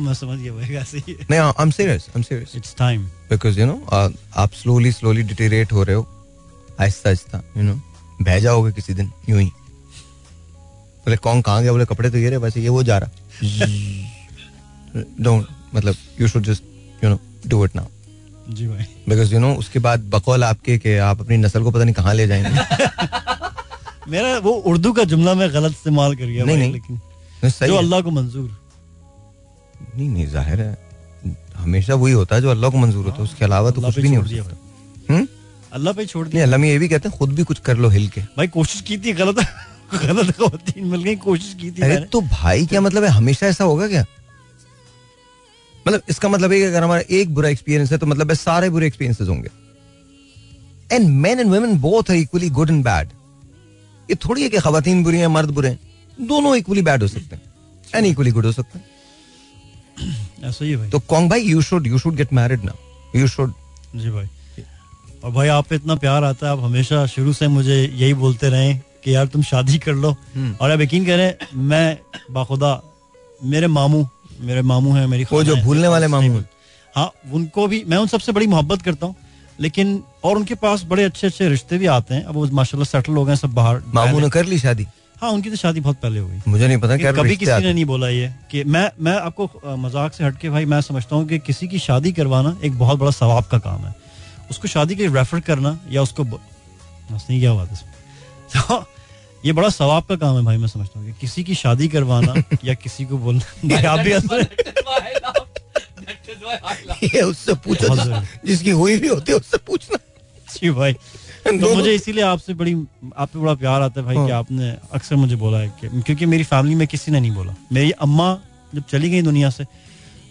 मैं समझ गया भाई, ऐसे ही नहीं, I'm serious it's time because you know आप slowly deteriorate हो रहे हो, आहिस्ता you know बह जाओगे किसी दिन यूं ही। बोले कौन कहाँ गया? बोले कपड़े तो ये रहे, वैसे ये वो जा रहा। Don't, मतलब you should just you know do it now। जी भाई, because you know उसके बाद बकौल आपके कि आप अपनी नस्ल को पता नहीं कहाँ ले जाएंगे। मेरा वो उर्दू का जुमला मैं गलत इस्तेमाल कर गया। नहीं लेकिन जो अल्लाह को मंजूर नहीं, जाहिर है हमेशा वही होता है जो अल्लाह को मंजूर होता है, उसके अलावा तो कुछ भी नहीं होता। अल्लाह पे छोड़ दिया। अल्लाह में ये भी कहते हैं खुद भी कुछ कर लो हिल के। भाई कोशिश की थी, गलत खवातीन मिल गई, कोशिश की थी। अरे तो भाई क्या मतलब है, हमेशा ऐसा होगा क्या? मतलब इसका मतलब है कि अगर हमारा एक बुरा एक्सपीरियंस है तो मतलब है सारे बुरे एक्सपीरियंसेस होंगे। And men and women both are equally good and bad. ये थोड़ी है कि खवातीन बुरी हैं मर्द बुरे हैं, दोनों इक्वली बैड हो सकते हैं एंड इक्वली गुड हो सकते हैं। ऐसा ही भाई। तो कॉन्ग भाई you should get married now, you should. जी भाई, और भाई आप पे इतना प्यार आता है, आप हमेशा शुरू से मुझे यही बोलते रहे कि यार तुम शादी कर लो. और आप यकीन करें मैं बाखुदा मेरे मामू हैं, मेरी वो जो भूलने वाले मामू, हाँ उनको भी मैं उन सबसे बड़ी मोहब्बत करता हूँ. लेकिन और उनके पास बड़े अच्छे अच्छे रिश्ते भी आते हैं. अब वो माशाल्लाह सेटल हो गए सब बाहर. मामू ने कर ली शादी? हाँ उनकी तो शादी बहुत पहले हो गई. मुझे नहीं पता कभी किसी ने नहीं बोला ये कि मैं आपको मजाक से हटके भाई मैं समझता हूँ कि किसी की शादी करवाना एक बहुत बड़ा सवाब का काम है. उसको शादी के लिए रेफर करना या उसको नहीं क्या हुआ इसमें ये बड़ा सवाब का काम है भाई. मैं समझता हूँ कि किसी की शादी करवाना या किसी को बोलना ये उससे पूछो जिसकी हुई भी होती है उससे पूछना जी भाई. तो मुझे इसीलिए आपसे बड़ी आप पे बड़ा प्यार आता है भाई कि आपने अक्सर मुझे बोला है कि क्योंकि मेरी फैमिली में किसी ने नहीं बोला. मेरी अम्मा जब चली गई दुनिया से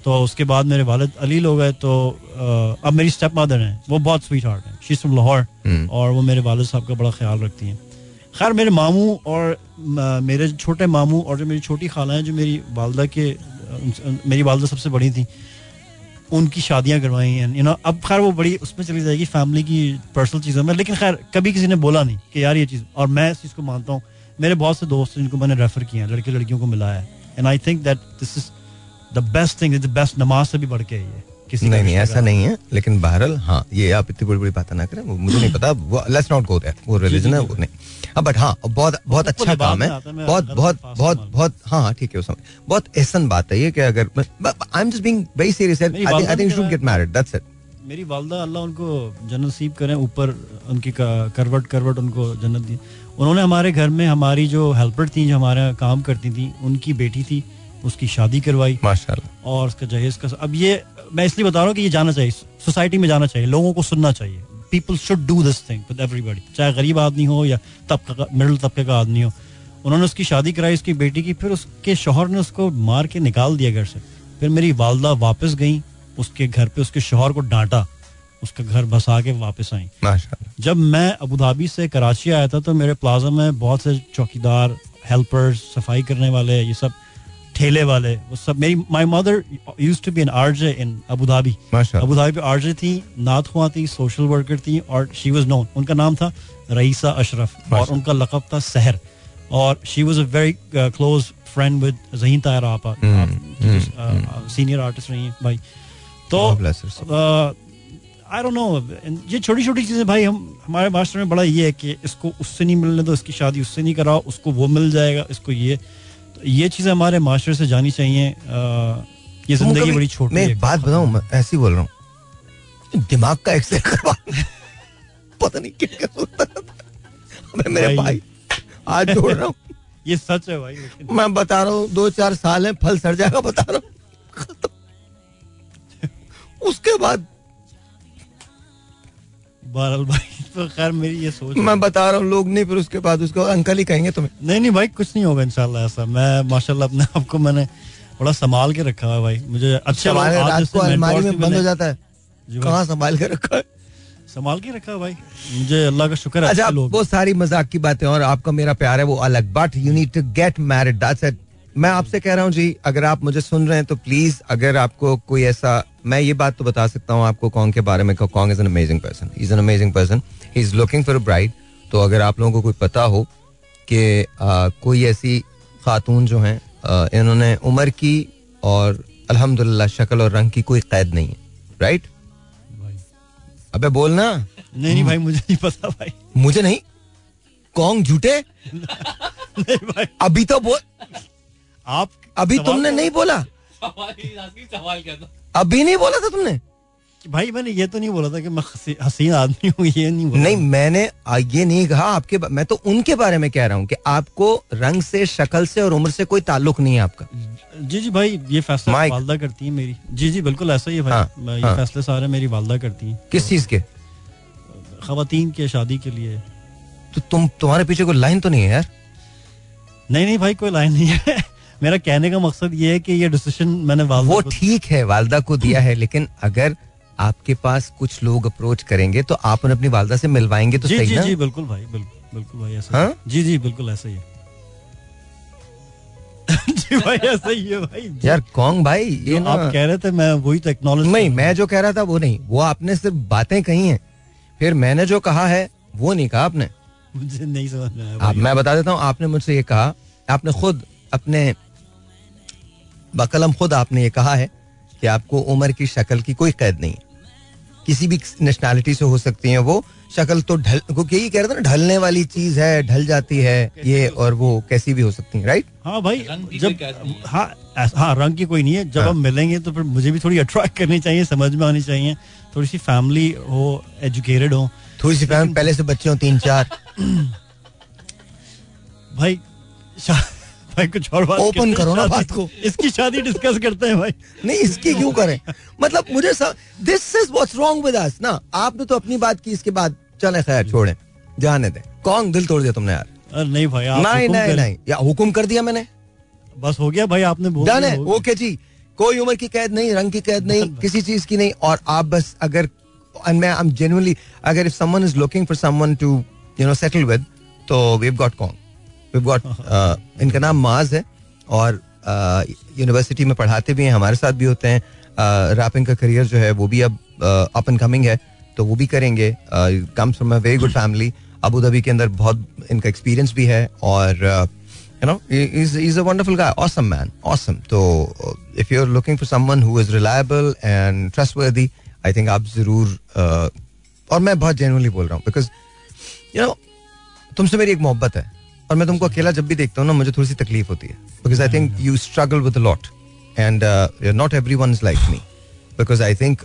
तो उसके बाद मेरे वालिद अलील हो गए. तो अब मेरी स्टेप मदर हैं, वो बहुत स्वीट हार्ट हैं, शी इज फ्रॉम लाहौर और वो मेरे वालिद साहब का बड़ा ख्याल रखती हैं. खैर मेरे मामू और मेरे छोटे मामू और जो मेरी छोटी खाला हैं जो मेरी वालदा सबसे बड़ी थी, उनकी शादियां करवाई हैं you know, अब खैर वो बड़ी उसमें चली जाएगी फैमिली की पर्सनल चीज़ों में. लेकिन खैर कभी किसी ने बोला नहीं कि यार ये चीज़. और मैं इस चीज़ को मानता हूँ, मेरे बहुत से दोस्त जिनको मैंने रेफर किया है, लड़के लड़कियों को मिला है. And I think that this is the best thing, the best नमाज से भी बढ़ के ये किसी नहीं ऐसा नहीं है. लेकिन बहरहाल हाँ ये आप इतनी बड़ी बड़ी बातें ना करें, मुझे नहीं पता वो लेट्स नॉट गो देयर, वो रिलीजन है वो नहीं. बट हाँ बहुत बहुत अच्छा काम है, बहुत बहुत बहुत बहुत हाँ ठीक है उस समय बहुत एहसन बात है ये कि अगर I am just being very serious I think you should get married that's it. मेरी वालदा अल्लाह उनको जन्नत नसीब करें, ऊपर उनकी करवट उनको जन्नत दी. उन्होंने हमारे घर में हमारी जो हेल्पर थी जो हमारा काम करती थी उनकी बेटी थी, उसकी शादी करवाई माशाल्लाह और उसका जहेज का. अब ये मैं इसलिए बता रहा हूँ कि ये जाना चाहिए, सोसाइटी में जाना चाहिए, लोगों को सुनना चाहिए. People should do this thing with everybody, चाहे गरीब आदमी हो या मिडिल तबके का आदमी हो. उन्होंने उसकी शादी कराई उसकी बेटी की, फिर उसके शोहर ने उसको मार के निकाल दिया घर से. फिर मेरी वालदा वापस गई उसके घर पे, उसके शोहर को डांटा, उसका घर बसा के वापस आई माशाल्लाह. जब मैं अबू धाबी से कराची आया था तो मेरे प्लाजा में बहुत से चौकीदार, हेल्पर्स, सफाई करने वाले, ये सब ठेले वाले, वो सब मेरी my mother use to be an RJ in Abu Dhabi पे आरजे थी, नात खुआ थी, सोशल वर्कर थी और शी वाज नोन, उनका नाम था रईसा अशरफ और उनका लक़ब था सहर. और she was a very close friend with Zaheen Tahir आपा, सीनियर आर्टिस्ट रही हैं भाई. तो आई डोंट नो ये छोटी छोटी चीज़ें भाई हमारे मास्टर में बड़ा ये है कि इसको उससे नहीं मिलने दो, इसकी शादी उससे नहीं कराओ, उसको वो मिल जाएगा, इसको ये चीजें हमारे माशरे से जानी चाहिए. ये जिंदगी बड़ी छोटी है. मैं बात बताऊं, मैं ऐसी बोल रहा हूँ दिमाग का एक्सरे करवा पता नहीं क्या कर होता था मेरे भाई आज जोड़ रहा हूँ ये सच है भाई, मैं बता रहा हूँ 2-4 साल है फल सड़ जाएगा बता रहा हूँ उसके बाद बहरहाल भाई तो खैर मेरी ये सोच मैं बता रहा हूँ लोग नहीं फिर उसके बाद उसको अंकल ही कहेंगे तुम्हें. नहीं भाई कुछ नहीं होगा इंशाल्लाह. ऐसा मैं माशाल्लाह अपने आप को मैंने बड़ा संभाल के रखा है भाई. मुझे अच्छा रात को अलमारी में बंद हो जाता है, कहाँ संभाल के रखा है, संभाल के रखा भाई, मुझे अल्लाह का शुक्र है. अच्छा वो सारी मजाक की बातें और आपका मेरा प्यार है वो अलग, but you need to get married that's it. मैं आपसे कह रहा हूँ जी अगर आप मुझे सुन रहे हैं तो प्लीज अगर आपको कोई ऐसा, मैं ये बात तो बता सकता हूँ आपको कॉन्ग के बारे में, Kong is an amazing person, is an amazing person, he is looking for a bride. तो अगर आप लोगों को कोई पता हो कि कोई ऐसी खातून जो हैं इन्होंने उम्र की और अल्हम्दुलिल्लाह शक्ल और रंग की कोई कैद नहीं है राइट अबे बोलना नहीं भाई मुझे नहीं पता भाई, मुझे नहीं कॉन्ग झूठे भाई अभी तो बोल आप अभी तुमने नहीं बोला, अभी नहीं बोला था तुमने भाई. मैंने ये तो नहीं बोला था कि मैं हसीन आदमी हूँ, ये नहीं बोला. नहीं मैंने ये नहीं कहा आपके, मैं तो उनके बारे में कह रहा हूँ कि आपको रंग से, शक्ल से और उम्र से कोई ताल्लुक नहीं है आपका. जी जी भाई ये फैसला वालदा करती है मेरी. जी जी बिल्कुल ऐसा ही है भाई, ये फैसले सारे मेरी वालदा करती है. किस चीज के? खवातीन के शादी के लिए. तो तुम्हारे पीछे कोई लाइन तो नहीं है यार? नहीं नहीं भाई कोई लाइन नहीं है. मेरा कहने का मकसद ये है कि ये डिसीजन मैंने वालदा, वो ठीक है वालदा को दिया है, लेकिन अगर आपके पास कुछ लोग अप्रोच करेंगे तो आप उन्हें अपनी वालदा से मिलवाएंगे तो सही ना? जी जी बिल्कुल भाई, बिल्कुल भाई ऐसा हाँ? जी जी बिल्कुल ऐसा ही है जी भाई ऐसा ही है भाई यार कॉन्ग भाई ये आप कह रहे थे मैं वही टेक्नोलॉजी नहीं, मैं जो कह रहा था वो नहीं, वो आपने सिर्फ बातें कही हैं, फिर मैंने जो कहा है वो नहीं कहा आपने. मुझे नहीं समझ में आया। मैं बता देता हूँ, आपने मुझसे ये कहा, आपने खुद अपने बकलम खुद आपने ये कहा है कि आपको उम्र की शक्ल की कोई कैद नहीं है, किसी भी नेशनैलिटी से हो सकती है वो शक्ल, तो ढल को यही कह रहे थे ना, ढलने वाली चीज है, ढल जाती है ये, और वो कैसी भी हो सकती है, राइट? हाँ भाई, जब हाँ रंग की कोई नहीं है, जब हम मिलेंगे तो फिर मुझे भी थोड़ी अट्रैक्ट करनी चाहिए, समझ में आनी चाहिए, थोड़ी सी फैमिली हो, एजुकेटेड हो, थोड़ी सी फैमिली पहले से बच्चे हो 3-4 भाई भाई कुछ और बात ओपन करो ना बात को, इसकी शादी डिस्कस करते हैं भाई। नहीं इसकी क्यों करें, मतलब मुझे this is what's wrong with us ना। आपने तो अपनी बात की, इसके बाद चले खैर छोड़ें, जाने दें। कौन दिल तोड़ दिया तुमने यार? अरे नहीं भाई, नहीं या हुक्म कर दिया मैंने, बस हो गया भाई, आपने बोला जाने। ओके जी, कोई उम्र की कैद नहीं, रंग की कैद नहीं, किसी चीज की नहीं, और आप बस अगर I'm genuinely अगर if someone is looking for someone to you know settle with, तो we've got Kong, we've got इनका नाम माज है और यूनिवर्सिटी में पढ़ाते भी हैं, हमारे साथ भी होते हैं। रैपिंग का करियर जो है वो भी अब अप एंड कमिंग है, तो वो भी करेंगे। Comes from a very good family, Abu Dhabi के अंदर बहुत इनका एक्सपीरियंस भी है, और you know he's a wonderful guy, awesome man, awesome. तो if you're looking for someone who is reliable and trustworthy, I think आप जरूर, और मैं बहुत genuinely बोल रहा हूँ, because you know तुमसे मेरी एक मोहब्बत है, और मैं तुमको अकेला जब भी देखता हूँ ना मुझे थोड़ी सी तकलीफ होती है, because I think you struggle with a lot and not everyone is like me, because I think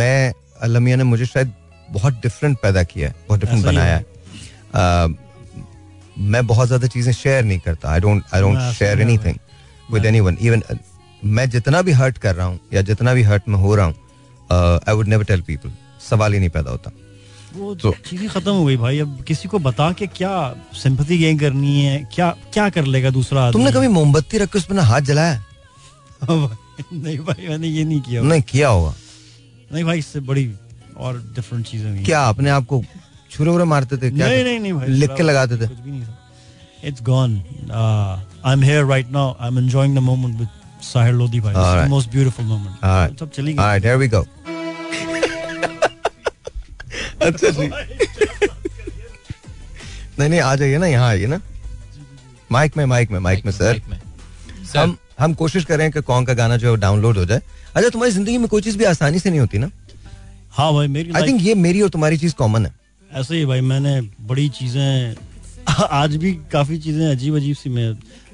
मैं अलमिया ने मुझे शायद बहुत different पैदा किया है, बहुत different बनाया है। मैं बहुत ज्यादा चीजें शेयर नहीं करता, I don't share anything with anyone, even मैं जितना भी हर्ट कर रहा हूँ या जितना भी हर्ट में हो रहा हूँ, I would never tell people, सवाल ही नहीं पैदा होता, वो चीज़ खत्म हो गई भाई। अब किसी को बता के क्या सिंपैथी गेन करनी है, क्या क्या कर लेगा दूसरा आदमी? तुमने कभी मोमबत्ती रख के उस पर हाथ जलाया? नहीं भाई, मैंने ये नहीं किया, नहीं किया होगा। नहीं भाई, इससे बड़ी और डिफरेंट चीजें। क्या अपने आप को छुरे वुरे मारते थे? नहीं नहीं नहीं भाई, लिख के लगाते थे, कुछ भी नहीं था। It's gone. I'm here right now. I'm enjoying the moment with Sahir Lodi भाई. It's the most beautiful moment. सब चली गई. All right, here we go. अच्छा जी, नहीं नहीं, आ जाइए ना, यहाँ आइए ना, माइक में सर, हम कोशिश करें कि कौन का गाना जो डाउनलोड हो जाए। अच्छा, तुम्हारी जिंदगी में कोई चीज भी आसानी से नहीं होती ना? हाँ भाई, मेरी आई थिंक ये मेरी और तुम्हारी चीज कॉमन है। ऐसे ही भाई, मैंने बड़ी चीजें, आज भी काफी चीजें अजीब अजीब सी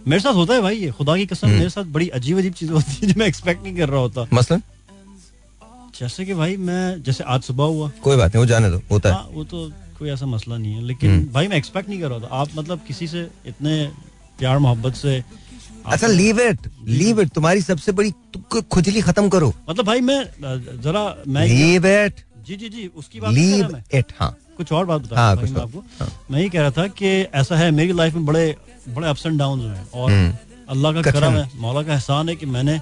मेरे साथ होता है भाई, ये खुदा की कसम, मेरे साथ बड़ी अजीब अजीब चीजें होती है जो मैं एक्सपेक्ट नहीं कर रहा होता। मसलन जैसे कि भाई, मैं जैसे आज सुबह हुआ, कोई बात नहीं, वो जाने दो, होता है वो, तो कोई ऐसा मसला नहीं है, लेकिन भाई मैं एक्सपेक्ट नहीं कर रहा था। आप मतलब किसी से इतने प्यार मोहब्बत से, अच्छा लीव इट, तुम्हारी सबसे बड़ी खुजली खत्म करो, मतलब भाई मैं जरा, मैं लीव इट, जी, उसकी बात लीव इट। हाँ, कुछ और बात बता रहा हूँ आपको। मैं ये कह रहा था कि ऐसा है मेरी लाइफ में, बड़े बड़े अप्स एंड डाउन हैं, और अल्लाह का करम है, मौला का एहसान है कि मैंने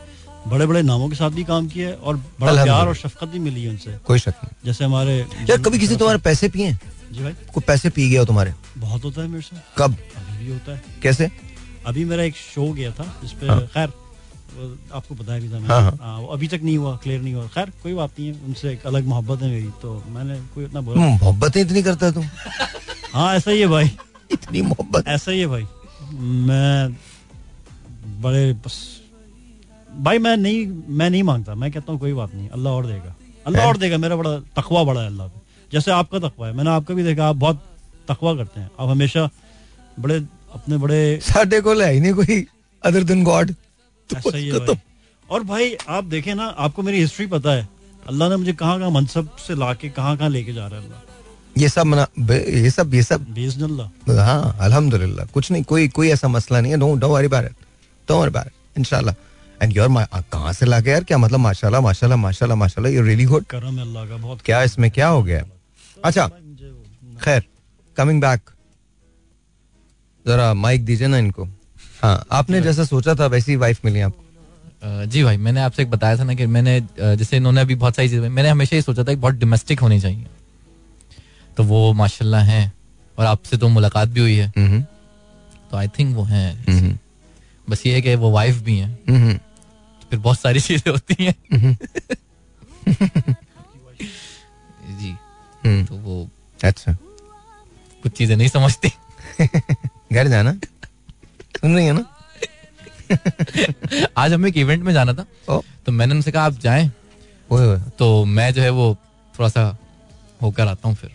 बड़े बड़े नामों के साथ भी काम किया है, और बड़ा प्यार और शफकत भी मिली है उनसे, कोई शक नहीं। जैसे हमारे यार, कभी किसी तुम्हारे पैसे पिए? जी भाई, कोई पैसे पी गया तुम्हारे? बहुत होता है मेरे से। कब? अभी भी होता है। कैसे? अभी मेरा एक शो गया था जिसपे, खैर आपको बताया भी था मैंने, अभी तक नहीं हुआ, क्लियर नहीं हुआ, खैर कोई बात नहीं है। उनसे एक अलग मोहब्बत है मेरी, तो मैंने कोई इतना बोला, मोहब्बत इतनी करता है तुम? हाँ ऐसा ही है भाई, इतनी मोहब्बत, ऐसा ही है भाई। मैं बड़े भाई, मैं नहीं मांगता, मैं कहता हूँ कोई बात नहीं, अल्लाह और देगा, अल्लाह और देगा। मेरा बड़ा तकवा बड़ा है अल्लाह पे, जैसे आपका तकवा है, मैंने आपका भी देखा, आप बहुत तकवा करते हैं, आप हमेशा बड़े अपने बड़े, साढ़े को है ही नहीं कोई अदर देन गॉड। और भाई आप देखें ना, आपको मेरी हिस्ट्री पता है, अल्लाह ने मुझे कहाँ कहाँ मनसब से लाके कहाँ लेके जा रहा है अल्लाह, ये सब बिस्मिल्लाह। हाँ अल्हम्दुलिल्लाह, कुछ नहीं, कोई ऐसा मसला नहीं है, don't worry about it, don't worry about it, इंशाल्लाह। एंड यार कहाँ से लाके यार, क्या मतलब, माशाल्लाह माशाल्लाह माशाल्लाह माशाल्लाह, यू रियली गुड, करम है अल्लाह का बहुत, क्या इसमें क्या हो गया। अच्छा खैर, कमिंग बैक, जरा माइक दीजिए ना इनको। हाँ, आपने जैसा सोचा था वैसी वाइफ मिली आपको? जी भाई, मैंने आपसे एक बताया था ना कि मैंने जैसे इन्होंने अभी बहुत सारी चीजें, मैंने हमेशा ये सोचा था कि बहुत डोमेस्टिक होनी चाहिए, तो वो माशाल्लाह हैं, और आपसे तो मुलाकात भी हुई है, तो आई थिंक वो हैं, बस ये है कि वो वाइफ भी हैं, तो फिर बहुत सारी चीजें होती हैं। जी, तो वो अच्छा कुछ चीजें नहीं समझती. घर जाना सुन रही है ना. आज हमें एक इवेंट में जाना था तो मैंने उनसे कहा आप जाएं तो मैं जो है वो थोड़ा सा होकर आता हूँ फिर.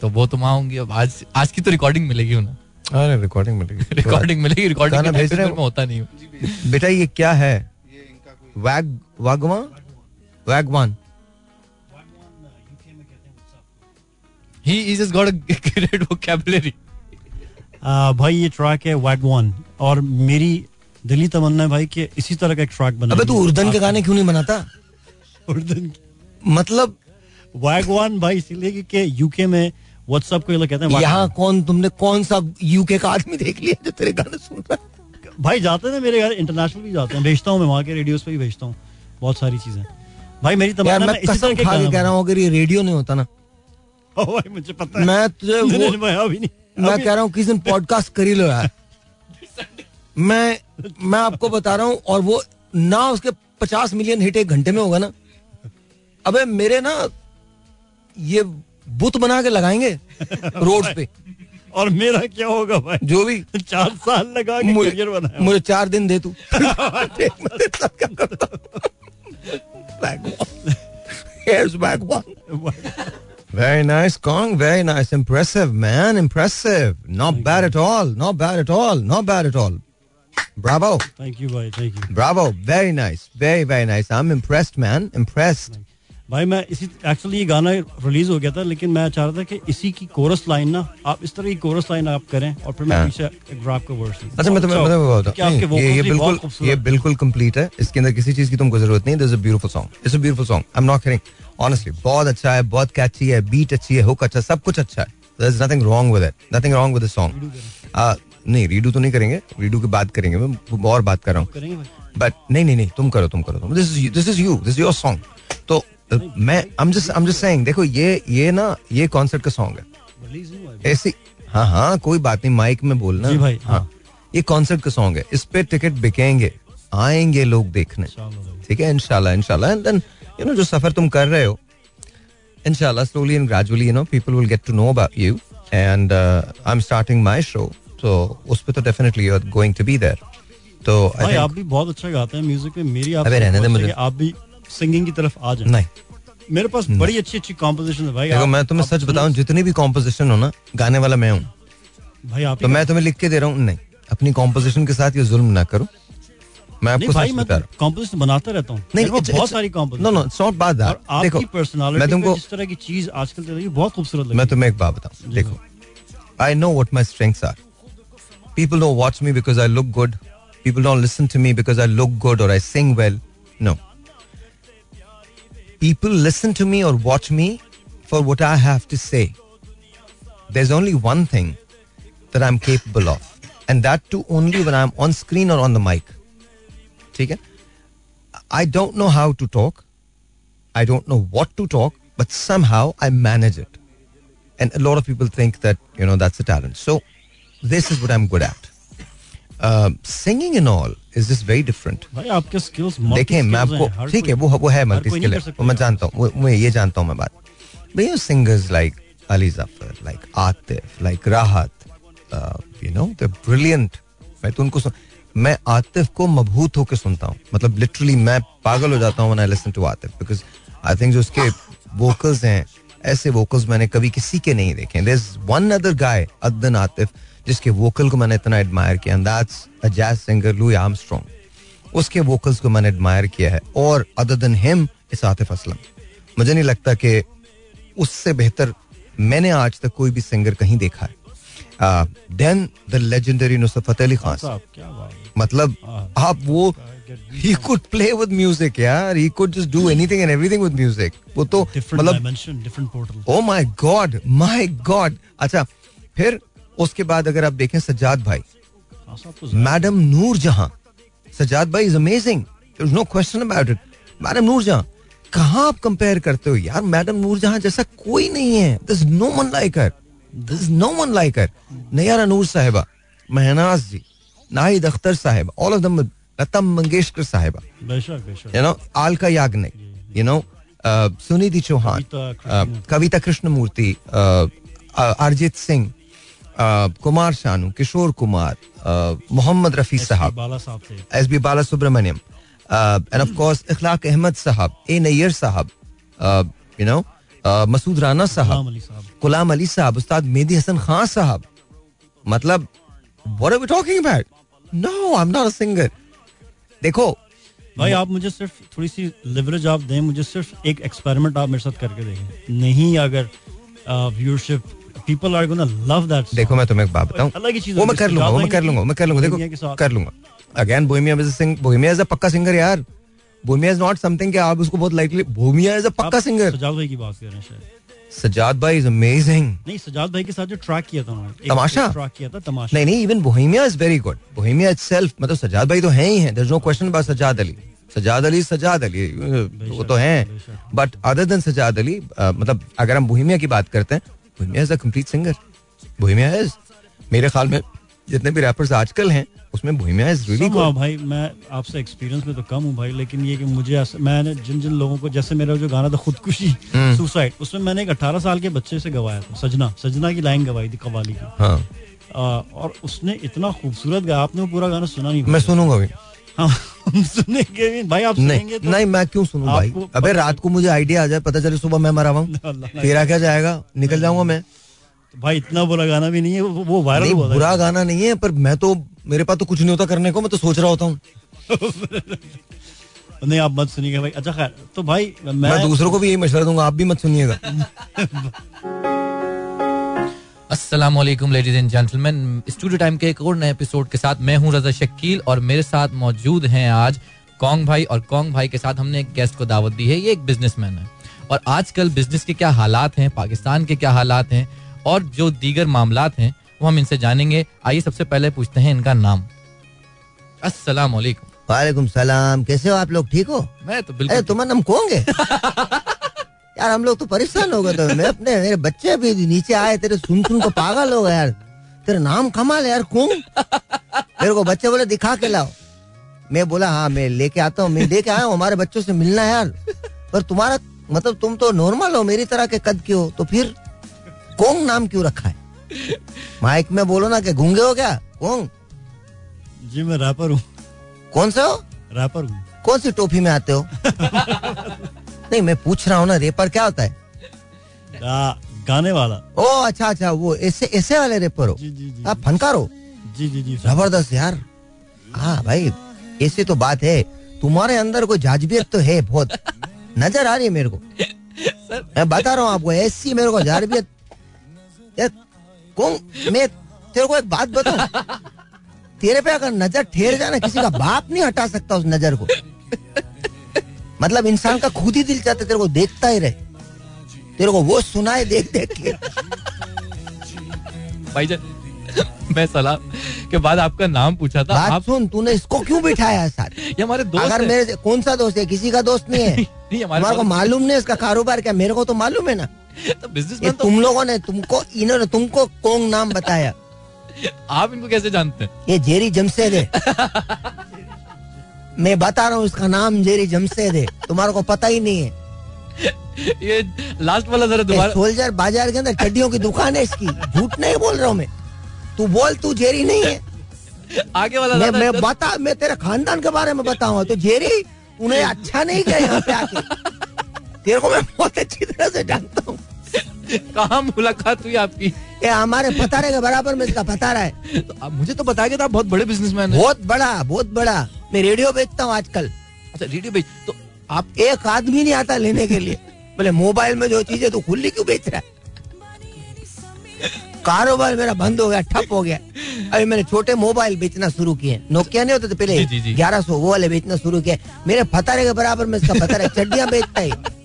तो वो तो वहाँ होंगी. अब आज की तो रिकॉर्डिंग मिलेगी उन्हें. अरे रिकॉर्डिंग मिलेगी रिकॉर्डिंग भेज रहे हो. होता नहीं बेटा ये क्या है. वैगवान He just got a great vocabulary. भाई ये ट्रैक है वैगवान और मेरी दिली तमन्ना है भाई कि इसी तरह का एक ट्रैक बना. अबे तू उर्दन के गाने क्यों नहीं बनाता. उर्दन मतलब वैगवान भाई इसीलिए कि यूके में व्हाट्सएप को ये लोग कहते हैं. यहाँ तुमने कौन सा यूके का आदमी देख लिया जो तेरे गाने सुन रहा है. भाई जाते हैं मेरे यार इंटरनेशनल भी जाते हैं. भेजता हूँ मैं वहाँ के रेडियोस पे भी भेजता हूँ बहुत सारी चीजें. भाई मेरी तमन्ना इसी तरह के गाने कह रहा हूँ. अगर ये रेडियो नहीं होता ना भाई मुझे पता है. मैं तुझे मैं कह रहा हूँ किस दिन पॉडकास्ट कर ही लो यार. मैं आपको बता रहा हूँ. और वो ना उसके 50 मिलियन हिट एक घंटे में होगा ना. अबे मेरे ना ये बुत बना के लगाएंगे रोड पे. और मेरा क्या होगा भाई. जो भी 4 साल लगा के करियर बनाया. मुझे 4 दिन दे तू. Very nice, Kong. Very nice. Impressive, man. Impressive. Not bad at all. Bravo. Thank you, bhai. Thank you. Bravo. Very nice. Very, very nice. I'm impressed, man. Impressed. भाई मैं इसी एक्चुअली ये गाना रिलीज हो गया था लेकिन मैं चाह रहा था कि इसी की कोरस लाइन ना आप इस तरह की कोरस लाइन आप करें और फिर मैं पीछे एक रैप का वर्स. अच्छा मैं तुम्हें बताता हूं ये बिल्कुल कंप्लीट है. इसके अंदर किसी चीज की तुमको जरूरत नहीं. This is a beautiful song. It's a beautiful song. I am not kidding. Honestly बहुत अच्छा है. बहुत कैची है. बीट अच्छी है. हुक अच्छा. सब कुछ अच्छा है. There is nothing wrong with it. Nothing wrong with the song. नहीं रीडू तो नहीं करेंगे. रीडू की बात करेंगे. मैं और बात कर रहा हूं. बट नहीं तुम करो. This is your song. तो मैं I'm just saying, देखो ये ना ये कॉन्सर्ट का सॉन्ग है. ऐसी हाँ कोई बात नहीं. माइक में बोलना जी भाई. हाँ ये कॉन्सर्ट का सॉन्ग है. इस पे टिकट बिकेंगे. आएंगे लोग देखने. ठीक है इंशाल्लाह. एंड देन यू नो जो सफर तुम कर रहे हो इंशाल्लाह slowly and gradually you know people will get to know about you. And I am starting my show तो उस पे तो definitely you are going to be there. तो आप भी बहुत अच्छा गाते हैं म्यूजिक में. मेरी आप भी सिंगिंग की तरफ आ जाए. नहीं मेरे पास बड़ी अच्छी अच्छी कॉम्पोजिशन है भाई. देखो मैं तुम्हें सच बताऊं जितनी भी कॉम्पोजिशन हो ना गाने वाला मैं हूँ भाई. आप तो मैं तुम्हें लिख के दे रहा हूँ. नहीं अपनी कॉम्पोजिशन के साथ ये जुल्म ना करो. मैं आपको सच बता रहा हूँ. कॉम्पोजिशन बनाता रहता हूँ. नहीं बहुत सारी कॉम्पोजिशन. नो इट्स नॉट बात है. देखो मैं तुमको इस तरह की चीज आजकल चल रही है बहुत खूबसूरत लगी. मैं तुम्हें एक बात बताऊं. देखो I know what my strengths are. People don't watch me because I look good. People don't listen to me because I look good और I sing well. No people listen to me or watch me for what I have to say. There's only one thing that I'm capable of and that too only when I'm on screen or on the mic. Okay? I don't know how to talk. I don't know what to talk, but somehow I manage it. And a lot of people think that, you know, that's a talent. So this is what I'm good at. Singing and all is just very different. भाई आपके skills देखें. मैं आपको ठीक है वो है multi skill है. मैं जानता हूँ. मैं ये जानता हूँ. मैं बात भाई singers like Ali Zafar, like Atif, like Rahat, you know they're brilliant. मैं तो उनको मैं आतिफ को मबहूत होकर सुनता हूँ. मतलब literally मैं पागल हो जाता हूँ when I listen to Atif because I think जो उसके vocals हैं ऐसे vocals मैंने कभी किसी के नहीं देखे. There's one other guy Adnan Atif जिसके वोकल को मैंने इतना एडमायर किया. That's a jazz singer Louis Armstrong. उसके वोकल्स को मैंने एडमायर किया है. और other than him is Atif Aslam. मुझे नहीं लगता कि उससे बेहतर मैंने आज तक कोई भी सिंगर कहीं देखा है. Then the legendary Nusrat Fateh Ali Khan. मतलब आप वो he could play with music यार. he could just do anything and everything with music. वो तो मतलब oh my god. अच्छा फिर उसके बाद अगर आप देखें सज्जाद भाई मैडम नूर जहां. सज्जाद भाई is amazing. There is no question about it. Madam Noor Jahan कहां आप कंपेयर करते हो यार. मैडम नूर जहां जैसा कोई नहीं है. There is no one like her. Nayyara Noor साहिबा, महनाज जी, नाहिद अख्तर साहिबा, all of them, Lata Mangeshkar साहिबा, बेशक you know Alka Yagnik, you know Sunidhi Chauhan, Kavita Krishnamurthy, Arijit Singh, Kumar Sanu, Kishore Kumar, Mohammed Rafi साहब, S B Bala Subrahmanyam, and of course Ikhlaq Ahmed साहब, ए नैयर साहब, यू नो, मसूद राना साहब, गुलाम अली साहब, उस्ताद मेहदी हसन खान साहब. मतलब what are we talking about? No, I'm not a singer. देखो भाई, आप मुझे सिर्फ थोड़ी सी लिवरेज आप दें, मुझे सिर्फ एक एक्सपेरिमेंट आप मेरे साथ करके देखें. नहीं अगर viewership, people are gonna love that. देखो मैं तुम्हें एक बात बताऊं, वो मैं कर लूंगा. देखो कर लूंगा. Again, Bohemia is a पक्का सिंगर यार. Bohemia is not something कि आप उसको बहुत लाइकली. Bohemia is a पक्का सिंगर. सजाद भाई की बात कर रहे हैं शायद. सजाद भाई इज अमेजिंग. नहीं, सजाद भाई के साथ जो ट्रैक किया था उन्होंने, तमाशा ट्रैक किया था, तमाशा. नहीं, even Bohemia is very good. Bohemia itself, मतलब सजाद भाई तो हैं ही हैं. There is no question about Sajjad Ali वो तो हैं. But other than Sajjad Ali, मतलब अगर हम बोहेमिया की बात करते हैं, Bohemia is a complete singer. Bohemia is, मेरे ख्याल में जितने भी रैपर्स आजकल हैं उसमें बोहेमिया इज रियली गुड. भाई मैं आपसे एक्सपीरियंस में तो कम हूँ भाई, लेकिन ये कि मुझे, मैंने जिन लोगों को, जैसे मेरा जो गाना था खुदकुशी, सुसाइड, उसमें मैंने एक 18 साल के बच्चे से गवाया था. सजना की लाइन गवाई थी कवाली की. हाँ. और उसने इतना खूबसूरत गाया. आपने वो पूरा गाना सुना नहीं? मैं सुनूंगा भाई. हम सुनेंगे भाई. आप सुनेंगे? नहीं, मैं क्यों सुनूं भाई. अबे रात को मुझे आइडिया आ जाए, पता चले सुबह मैं मरा हुआ, तेरा क्या जाएगा, निकल जाऊंगा मैं भाई. इतना बुरा गाना भी नहीं है वो, वायरल हुआ था. बुरा गाना नहीं है, पर मैं तो, मेरे पास तो कुछ नहीं होता करने को, मैं तो सोच रहा होता हूँ. नहीं, आप मत सुनिएगा भाई. अच्छा खैर, तो भाई मैं दूसरों को भी यही मशवरा दूंगा, आप भी मत सुनिएगा. अस्सलामुअलैकुम ladies and gentleman, studio time के एक और नए एपिसोड के साथ मैं हूँ रजा शकील, और मेरे साथ मौजूद हैं आज कॉन्ग भाई. और कॉन्ग भाई के साथ हमने एक गेस्ट को दावत दी है. ये एक बिजनेसमैन है, और आजकल बिजनेस के क्या हालात हैं, पाकिस्तान के क्या हालात हैं, और जो दीगर मामलात हैं वो हम इनसे जानेंगे. आइए सबसे पहले पूछते हैं इनका नाम. अस्सलाम वालेकुम. वालेकुम सलाम. कैसे हो आप लोग, ठीक हो? मैं तो बिल्कुल. तुम्हारा नाम कौन है? यार हम लोग तो परेशान हो गए थे. मैं अपने, मेरे बच्चे भी नीचे आए तेरे सुन को पागल हो गए यार. तेरा नाम कमाल है यार, कौन? मेरे को बच्चे बोले दिखा के लाओ. मैं बोला हाँ मैं लेके आता हूँ. मैं लेके आया हूँ, हमारे बच्चों से मिलना यार. पर तुम्हारा मतलब तुम तो नॉर्मल हो, मेरी तरह के कद के हो, तो फिर कोंग नाम क्यों रखा है? माइक में बोलो ना कि गूंगे हो क्या? कोंग जी मैं रैपर हूँ. कौन सा हो? रैपर हूँ. कौन सी टोपी में आते हो? नहीं मैं पूछ रहा हूँ ना, रेपर क्या होता है? गाने वाला. ओ अच्छा, वो ऐसे वाले रेपर हो? जी, जी, जी, आप फनकार हो? जी, जबरदस्त यार. हाँ भाई, ऐसी तो बात है, तुम्हारे अंदर कोई जाजबियत तो है, बहुत नजर आ रही है मेरे को. मैं बता रहा हूँ आपको, ऐसी मेरे को जाजबियत. मैं तेरे को एक बात बताऊं, तेरे पे अगर नजर ठहर जाए ना, किसी का बाप नहीं हटा सकता उस नजर को. मतलब इंसान का खुद ही दिल चाहता तेरे को देखता ही रहे, तेरे को वो सुनाए देख के. भाईजान मैं सलाम के बाद आपका नाम पूछा था. बात सुन, तूने इसको क्यों बिठाया साथ? ये हमारे दोस्त. अगर मेरे कौन सा दोस्त है? किसी का दोस्त नहीं है. हमारे को मालूम नहीं इसका कारोबार क्या. मेरे को तो मालूम है ना. तो बिजनेसमैन तुम लोगों ने, तुमको इन्होंने तुमको कोंग नाम बताया. आप इनको कैसे जानते हैं? ये जेरी जमशेद है. मैं बता रहा हूँ, इसका नाम जेरी जमशेद है, तुम्हारे को पता ही नहीं है. ये लास्ट वाला जरा दोबारा. सोल्जर बाजार के अंदर चड्डियों की दुकान है इसकी, झूठ नहीं बोल रहा हूँ मैं. तू बोल, तू जेरी नहीं है. आगे वाला मैं बता, मैं तेरे खानदान के बारे में बताऊंगा. तो जेरी उन्हें अच्छा नहीं किया यहाँ पे आके. तेरे को मैं बहुत अच्छी तरह से जानता हूँ. कहाँ मुलाकात हुई आपकी? ये हमारे पतारे के बराबर में इसका पतारा है. तो आप मुझे तो बता के था आप बहुत बड़े बिजनेसमैन हैं. बहुत बड़ा. मैं रेडियो बेचता हूँ आजकल. अच्छा रेडियो बेच, तो आप एक आदमी नहीं आता लेने के लिए. बोले मोबाइल में जो चीजें तो खुली क्यों बेच रहा है? कारोबार मेरा बंद हो गया, ठप हो गया. अभी मैंने छोटे मोबाइल बेचना शुरू किए. नोकिया नहीं होते थे पहले, 1100 वो वाले बेचना शुरू किया. मेरे पतारे के बराबर में इसका पतारा चड्डियाँ बेचता है.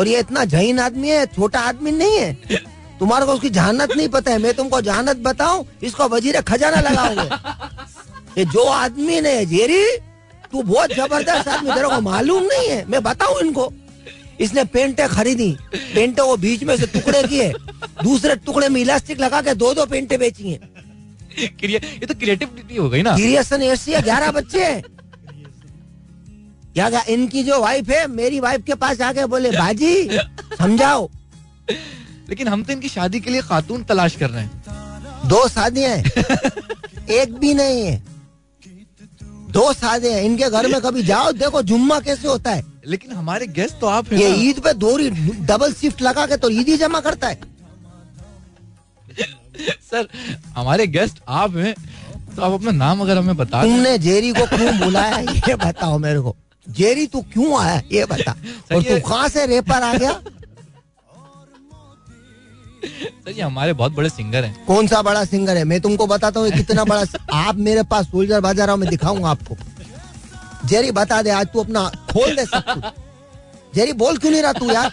और ये इतना जहीन आदमी है, छोटा आदमी नहीं है. तुम्हारे को उसकी जहानत नहीं पता है. मैं तुमको जहानत बताऊं, इसको वजीर खजाना लगाऊंगे. ये जो आदमी ने, जेरी तू बहुत जबरदस्त आदमी, तेरे को मालूम नहीं है. मैं बताऊं इनको, इसने पेंटें खरीदी, पेंटों को बीच में से टुकड़े किए, दूसरे टुकड़े में इलास्टिक लगा के दो पेंटें बेची है. ये तो क्रिएटिविटी हो गई ना. क्रिएशन ऐसी है. 11 बच्चे है. यार इनकी जो वाइफ है, मेरी वाइफ के पास आके बोले बाजी समझाओ. लेकिन हम तो इनकी शादी के लिए खातून तलाश कर रहे हैं. दो शादियां हैं, एक भी नहीं है, दो शादियां हैं. इनके घर में कभी जाओ, देखो जुम्मा कैसे होता है. लेकिन हमारे गेस्ट तो आप हैं. ये ईद पे दो डबल शिफ्ट लगा के तो ईद ही जमा करता है. सर हमारे गेस्ट आप हैं, तो आप अपना नाम अगर हमें बता. तुमने जेरी को क्यों बुलाया ये बताओ मेरे को. जेरी तू क्यों आया ये बता, और तू कहाँ से रेपर आ गया. सर ये हमारे बहुत बड़े सिंगर हैं. कौन सा बड़ा सिंगर है, मैं तुमको बताता हूँ कितना बड़ा. आप मेरे पास सोल्जर बाजा रहा हूँ, मैं दिखाऊंगा आपको. जेरी बता दे आज, तू अपना खोल दे सब कुछ. जेरी बोल क्यों नहीं रहा तू यार.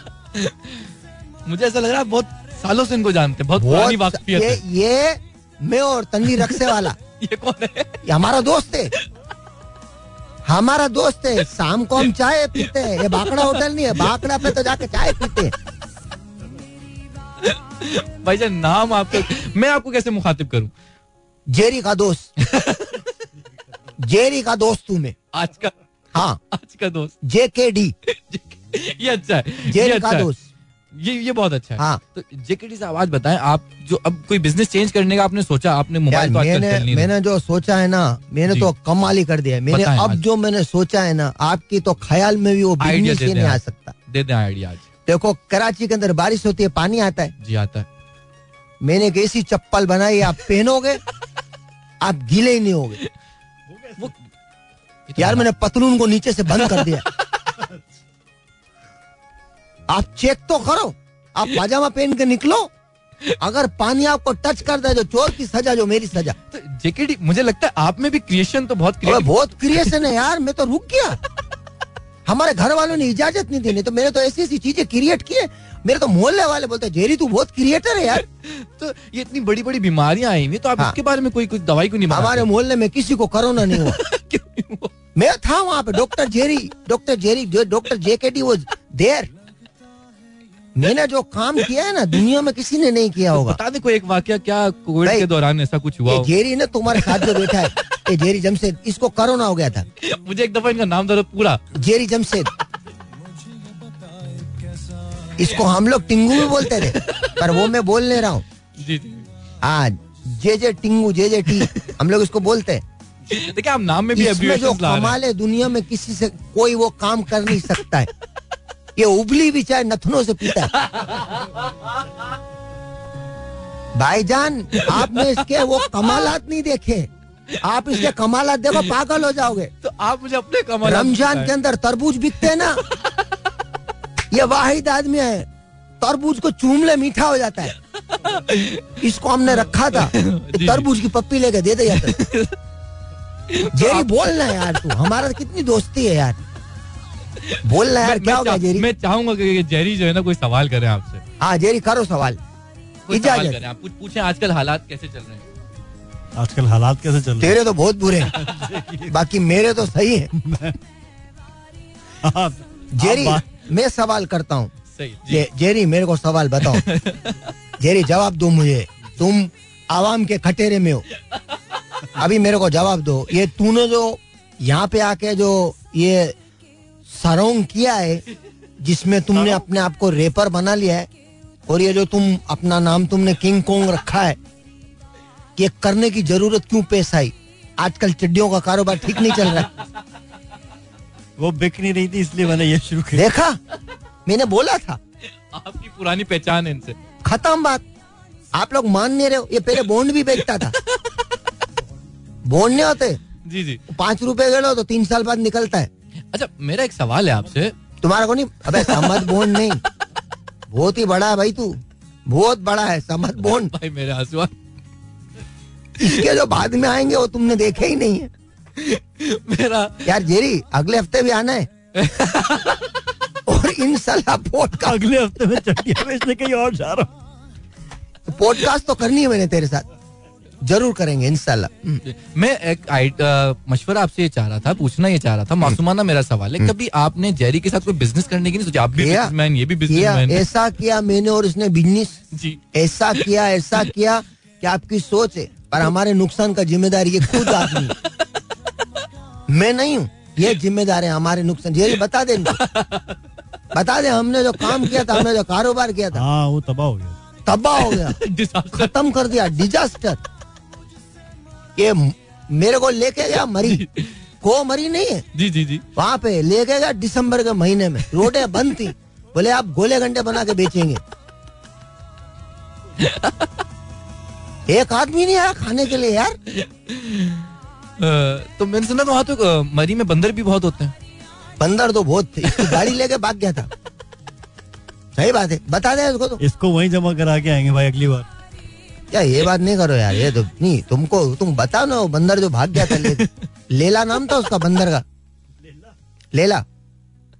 मुझे ऐसा लग रहा है बहुत सालों से इनको जानते हैं, बहुत पुरानी वाकफियत है. ये मैं और तनवीर रक्से वाला. ये कौन है? ये हमारा दोस्त है, हमारा दोस्त है. शाम को हम चाय पीते हैं. ये बाकड़ा होटल नहीं है, बाकड़ा पे तो जाके चाय पीते हैं. भाई जान नाम आपके, मैं आपको कैसे मुखातिब करूं. जेरी का दोस्त. जेरी का दोस्त तू मैं आज का. हाँ आज का दोस्त जेकेडी. ये अच्छा है, जेरी का दोस्त. ये बहुत अच्छा है. हाँ तो जेकेडी से आवाज बताएं आप, जो अब कोई बिजनेस चेंज करने का आपने सोचा. आपने मोबाइल तो मैंने जो सोचा है ना, मैंने तो कमाल ही कर दिया है. मैंने अब जो मैंने सोचा है ना, आपकी तो ख्याल में भी वो बिजनेस नहीं आ सकता. दे दें आइडिया. देखो कराची के अंदर बारिश होती है, पानी आता है. जी आता है. मैंने एक ऐसी चप्पल बनाई आप पहनोगे आप गीले ही नहीं होगे. यार मैंने पतलून को नीचे से बंद कर दिया. आप चेक तो करो, आप पाजामा पहन के निकलो, अगर पानी आपको टच करता है तो चोर की सजा, जो मेरी सजा. तो जेकेडी मुझे लगता है आप में भी क्रिएशन तो बहुत क्रिएशन है यार. मैं तो रुक गया, हमारे घर वालों ने इजाजत नहीं देनी, तो मैंने तो ऐसी ऐसी चीजें क्रिएट की है. मेरे तो मोहल्ले वाले बोलते हैं जेरी तू बहुत क्रिएटर है यार. तो ये इतनी बड़ी बड़ी बीमारियां आई हुई, तो आप इसके बारे में कोई कुछ दवाई को नहीं. हमारे मोहल्ले में किसी को कोरोना नहीं हुआ. मैं था वहां पे, डॉक्टर जेरी डॉक्टर जेकेडी वो देर. मैंने जो काम किया है ना, दुनिया में किसी ने नहीं किया होगा. बता दे कोई एक वाकया, क्या कोविड के दौरान ऐसा कुछ हुआ. जेरी ना तुम्हारे साथ जो बैठा है, जेरी जमशेद, इसको कोरोना हो गया था. मुझे एक दफा इनका नाम दो पूरा, जेरी जमशेद. इसको हम लोग टिंगू भी बोलते थे, पर वो मैं बोल नहीं रहा हूँ. हाँ जे टिंगू, जे टी हम लोग इसको बोलते हैं. देखिए आप नाम में भी जो कमाल है, दुनिया में किसी से कोई वो काम कर नहीं सकता है. ये उबली भी चाय नथनों से पीता है. भाईजान आपने इसके वो कमालात नहीं देखे. आप इसके कमालात देखो पागल हो जाओगे. तो आप मुझे अपने कमाल. रमजान के अंदर तरबूज बिकते ना, ये वाहिद आदमी है तरबूज को चूमले मीठा हो जाता है. इसको हमने रखा था, तरबूज की पप्पी लेके दे दिया. जेरी बोलना यार तू, हमारा कितनी दोस्ती है यार. बोलना यार, क्या होगा जेरी. मैं चाहूंगा कि जेरी जो है ना कोई सवाल करे आपसे. हाँ जेरी करो सवाल, इजाजत. आप पूछे आजकल हालात कैसे चल रहे हैं. आजकल हालात कैसे चल रहे हैं. तेरे तो बहुत बुरे हैं, बाकी मेरे तो सही हैं. जेरी मैं सवाल करता हूँ. जेरी मेरे को सवाल बताओ. जेरी जवाब दो मुझे, तुम आवाम के खटेरे में हो. अभी मेरे को जवाब दो, ये तूने जो यहाँ पे आके जो ये सरोंग किया है, जिसमें तुमने अपने आप को रेपर बना लिया है, और ये जो तुम अपना नाम तुमने किंग कोंग रखा है, ये करने की जरूरत क्यों पेश आई. आजकल चिड्डियों का कारोबार ठीक नहीं चल रहा. वो बिक नहीं रही थी इसलिए मैंने ये शुरू किया. देखा मैंने बोला था आपकी पुरानी पहचान है इनसे. खत्म बात, आप लोग मान नहीं रहे हो. ये पहले बॉन्ड भी बेचता था. बॉन्ड नहीं होते जी, 5 रुपए गए तो 3 साल बाद निकलता है. अच्छा मेरा एक सवाल है आपसे. तुम्हारा को नहीं, अबे समझ बॉन्ड नहीं, बहुत ही बड़ा है भाई तू, बहुत बड़ा है समझ बॉन्ड. भाई मेरे आंसू, इसके जो बाद में आएंगे वो तुमने देखे ही नहीं है. मेरा यार जेरी अगले हफ्ते भी आना है. और इंशाल्लाह पॉडकास्ट अगले हफ्ते में चटिया बेचने कहीं और जा रहा हूँ. पॉडकास्ट तो करनी है मैंने तेरे साथ, जरूर करेंगे इंशाल्लाह. मैं एक मशवरा आपसे ये चाह रहा था, पूछना ये चाह रहा था, मासूमाना मेरा सवाल है. कभी आपने जेरी के साथ कोई बिजनेस करने की नहीं सोचा. आप भी बिजनेसमैन, ये भी बिजनेसमैन. ऐसा किया मैंने और इसने बिजनेस जी ऐसा किया कि आपकी सोच है, पर हमारे नुकसान का जिम्मेदार ये खुद आदमी, मैं नहीं हूँ. ये जिम्मेदार है हमारे नुकसान. जेरी बता दे हमने जो काम किया था, हमने जो कारोबार किया था, हाँ वो तबाह हो गया. तबाह हो गया, खत्म कर दिया, डिजास्टर। ये मेरे को लेके गया मरी, को मरी नहीं है जी जी जी, वहाँ पे लेके गया दिसंबर के महीने में, रोडे बंद थी, बोले आप गोले गंडे बना के बेचेंगे। एक आदमी नहीं आया खाने के लिए यार। तो मैंने सुना वहाँ तो मरी में बंदर भी बहुत होते हैं। बंदर तो बहुत थे, गाड़ी लेके भाग गया था। सही बात है, बता दे उसको, तो इसको वहीं जमा करा के आएंगे भाई अगली बार। क्या ये बात नहीं करो यार, ये तो नहीं, तुमको तुम बताओ ना, बंदर जो भाग गया था, लेला नाम था उसका बंदर का, लेला,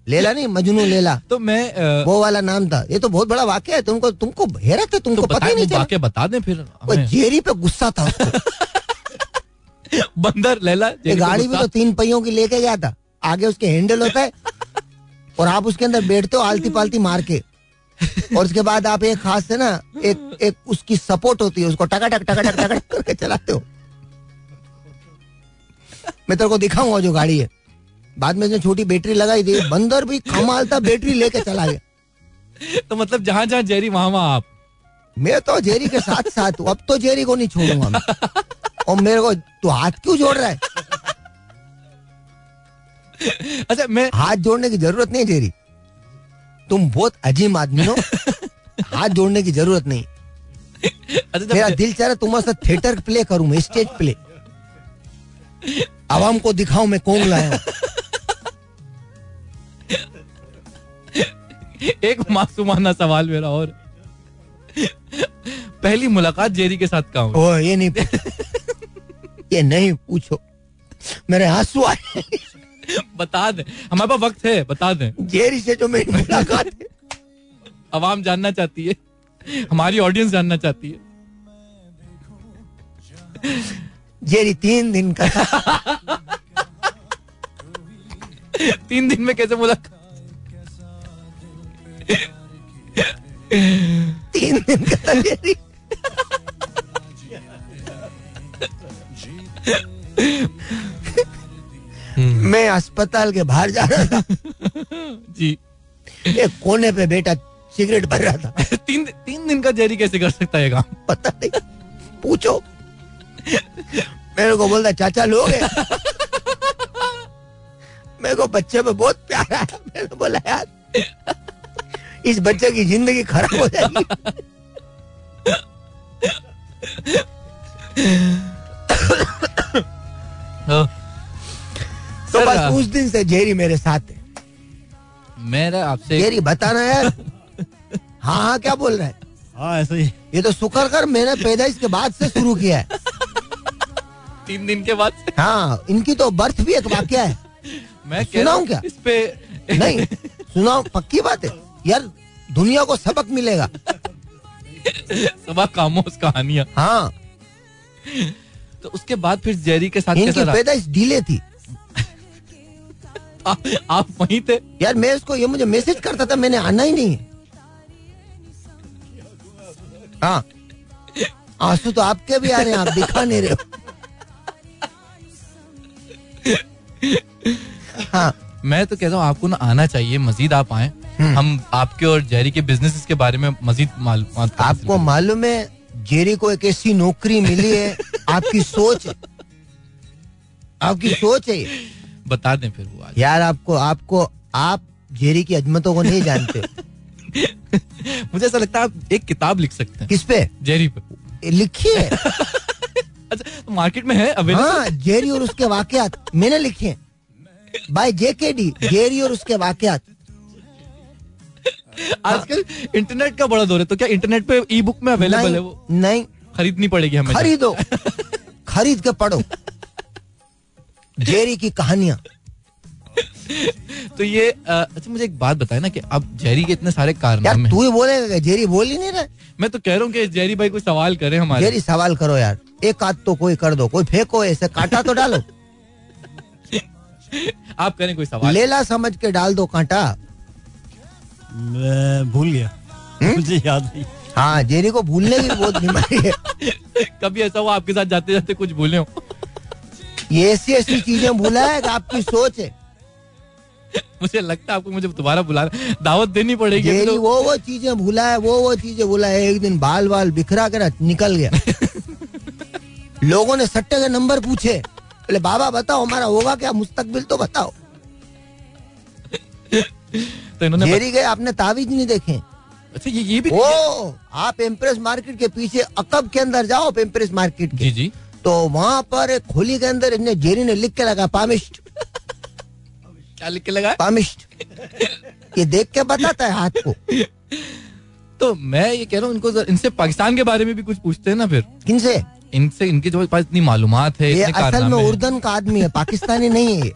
लेला नहीं मजनू, लेला। तो मैं वो वाला नाम था। ये तो बहुत बड़ा वाक्य है, तुमको तुमको हैरत है, तुमको पता ही नहीं चला। वाक्य बता दें फिर। वो जेरी पे गुस्सा था उसको, बंदर लेला। गाड़ी भी तो तीन पहियों की लेके गया था, आगे उसके हैंडल होता है और आप उसके अंदर बैठते हो आलती पालती मार के, और उसके बाद आप एक हाथ से ना एक एक उसकी सपोर्ट होती है, उसको टका टक टका टक टका करके चलाते हो। मैं तेरे को दिखाऊंगा जो गाड़ी है, बाद में उसने छोटी बैटरी लगाई थी, बंदर भी कमाल था, बैटरी लेके चला गया। तो मतलब जहां जहां जेरी वहां वहां आप। मैं तो जेरी के साथ साथ हूँ, अब तो जेरी को नहीं छोड़ूंगा मैं। और मेरे को तू हाथ क्यों जोड़ रहा है? अच्छा, मैं हाथ जोड़ने की जरूरत नहीं जेरी, तुम बहुत अजीम आदमी हो, हाथ जोड़ने की जरूरत नहीं। अच्छा, मेरा दिल चाह रहा तुम्हारे साथ थिएटर प्ले करूं मैं, स्टेज प्ले, आवाम को दिखाऊं मैं कौन लाया हूं। एक मासूमाना सवाल मेरा और, पहली मुलाकात जेरी के साथ कहाँ हुई? ओ ये नहीं ये नहीं पूछो, मेरे आंसू आए। बता दे, हमारे पास वक्त है, बता दें। जेरी से जो मेरी मुलाकात है, आवाम जानना चाहती है, हमारी ऑडियंस जानना चाहती है। जेरी 3 दिन का। 3 दिन में कैसे मुलाकात? 3 दिन का जेरी। मैं अस्पताल के बाहर जा रहा था जी, एक कोने पे बेटा सिगरेट भर रहा था। तीन दिन का जेरी कैसे कर सकता है काम? पता नहीं, पूछो। मेरे को बोलता चाचा लोगे। मेरे को बच्चे पे बहुत प्यार आया, मैंने बोला यार इस बच्चे की जिंदगी खराब हो जाएगी। तो बस उस दिन से जेरी मेरे साथ है। मेरा आपसे जेरी बताना यार। हाँ हाँ क्या बोल रहा है? हाँ ऐसा ही। ये तो शुक्र कर मैंने पैदाइश के बाद से शुरू किया है। 3 दिन के बाद से? हाँ, इनकी तो बर्थ भी एक वाक्य है। मैं सुनाऊं क्या इस पे? नहीं सुनाऊं, पक्की बात है यार, दुनिया को सबक मिलेगा। सबक खामोश कहानियां। हाँ, तो उसके बाद फिर जेरी के साथ इनकी पैदाइश डीले थी। आप वहीं थे यार, मैं इसको ये मुझे मैसेज करता था मैंने आना ही नहीं है। हाँ, आंसू तो आपके भी आ रहे हैं, आप दिखा नहीं रहे हो। हाँ, मैं तो कहता हूँ आपको ना आना चाहिए, मजीद आप आए, हम आपके और जेरी के बिजनेसेस के बारे में मजीद मालूमात। आपको मालूम है जेरी को एक ऐसी नौकरी मिली है, आपकी सोच, आपकी सोच है ये। बता दें फिर वो यार, आपको आपको आप जेरी की अजमतों को नहीं जानते। मुझे ऐसा लगता है आप एक किताब लिख सकते हैं। किस पे? जेरी पे लिखिए। अच्छा, तो मार्केट में है अवेलेबल? हाँ, जेरी और उसके वाकयात मैंने लिखे हैं बाय जेकेडी, जेरी और उसके वाकयात। आजकल इंटरनेट का बड़ा दौर है, तो क्या इंटरनेट पे ई बुक में अवेलेबल है वो? नहीं, खरीदनी पड़ेगी हमें। खरीदो, खरीद के पढ़ो जेरी की कहानियां। तो ये अच्छा मुझे एक बात बताए ना कि अब जेरी के इतने सारे कारनामे हैं। तू ही बोलेगा, जेरी बोल ही नहीं रहा। मैं तो कह रहा हूँ कि जेरी भाई कोई सवाल करे हमारे। जेरी सवाल करो यार, एक आध तो कोई कर दो, कोई फेंको, ऐसे कांटा तो डालो। आप करें कोई सवाल, लेला समझ के डाल दो कांटा। मैं भूल गया, मुझे याद नहीं। हाँ, जेरी को भूलने की बहुत बीमारी है। कभी ऐसा हुआ आपके साथ जाते जाते कुछ भूले हो? ये ऐसी ऐसी चीजें भूला है कि आपकी सोच है। मुझे लगता है आपको मुझे दोबारा बुलाना, दावत देनी पड़ेगी. वो चीजें भूला है, वो चीजें भूला है. एक दिन बाल बाल बिखरा कर निकल गया. लोगों ने सट्टे के नंबर पूछे, बोले बाबा बताओ हमारा होगा क्या, मुस्तकबिल तो बताओ. तो इन्होंने गए, आपने तावीज नहीं देखे. अच्छा ये भी वो आप एम्प्रेस मार्केट के पीछे अकब के अंदर जाओ, एम्प्रेस मार्केट के. जी जी. तो वहाँ पर एक खोली के अंदर इन्हें जेरी ने लिख के लगा पामिस्ट. क्या लिख के लगा? पामिस्ट. ये देख के बताता है हाथ को. तो मैं ये कह रहा हूँ इनको इनसे पाकिस्तान के बारे में भी कुछ पूछते हैं ना फिर. किनसे? इनसे, इनके जो पास इतनी मालूमात है. ये असल में उर्दन का आदमी है, पाकिस्तानी नहीं है.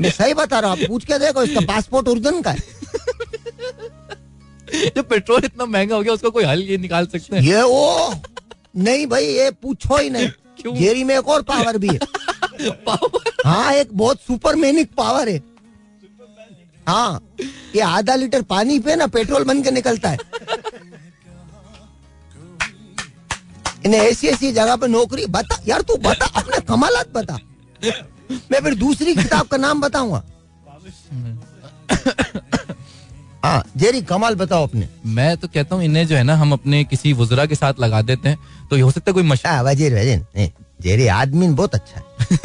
मैं सही बता रहा हूँ, पूछ के देखो, इसका पासपोर्ट उर्दन का है. जो पेट्रोल इतना महंगा हो गया उसका कोई हल ये निकाल सकते हैं? ये वो नहीं भाई, ये पूछो ही नहीं. क्यों? जेरी में एक और पावर भी है. पावर? हाँ, एक बहुत सुपरमैनिक पावर है. हाँ, ये आधा लीटर पानी पे ना पेट्रोल बन के निकलता है. इन्हें ऐसी ऐसी जगह पे नौकरी. बता यार तू, बता अपने कमालात बता, मैं फिर दूसरी किताब का नाम बताऊंगा. हाँ जेरी, कमाल बताओ अपने. मैं तो कहता हूँ इन्हें जो है ना हम अपने किसी वज़रा के साथ लगा देते हैं तो ये हो सकता है कोई वज़ीर. जेरी आदमी बहुत अच्छा है.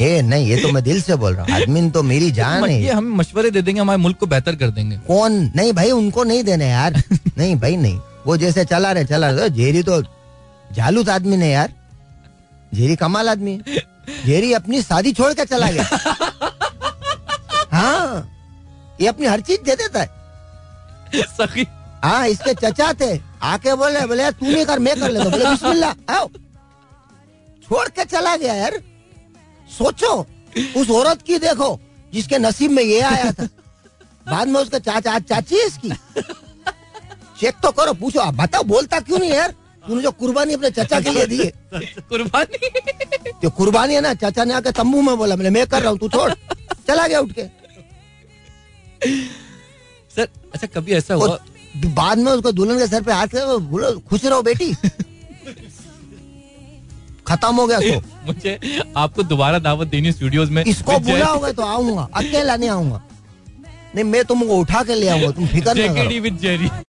ये नहीं, ये तो मैं दिल से बोल रहा हूँ, आदमी तो मेरी जान है. ये हमें मशवरे दे देंगे, हमारे मुल्क को बेहतर कर देंगे. कौन? नहीं भाई, उनको नहीं देने यार. नहीं भाई नहीं, वो जैसे चला रहे. जेरी तो जालूस आदमी ने यार, जेरी कमाल आदमी है. जेरी अपनी शादी छोड़ के चला गया. हाँ, ये अपनी हर चीज दे देता है. सखी. हाँ, इसके चचा थे, आके बोले तू नहीं कर, मैं कर लेता. बोले बिस्मिल्लाह, आओ. छोड़ के चला गया यार. सोचो उस औरत की, देखो जिसके नसीब में ये आया था, बाद में उसका चाची है इसकी. चेक तो करो, पूछो. आप बताओ बोलता क्यों नहीं यार? तूने जो कुर्बानी अपने चाचा के लिए दी है, कुर्बानी जो कुर्बानी है ना, चाचा ने आके तंबू में बोला मैं कर रहा हूँ, तू छोड़. चला गया उठ के. सर अच्छा कभी ऐसा हुआ बाद में उसको दुल्हन के सर पे हाथ से बोलो खुश रहो बेटी? खत्म हो गया तो. मुझे आपको दोबारा दावत देनी स्टूडियोज में. इसको बुलाओगे तो आऊंगा, अकेला नहीं आऊंगा. नहीं, मैं तुमको उठा के ले आऊंगा, तुम फिक्र ना करो.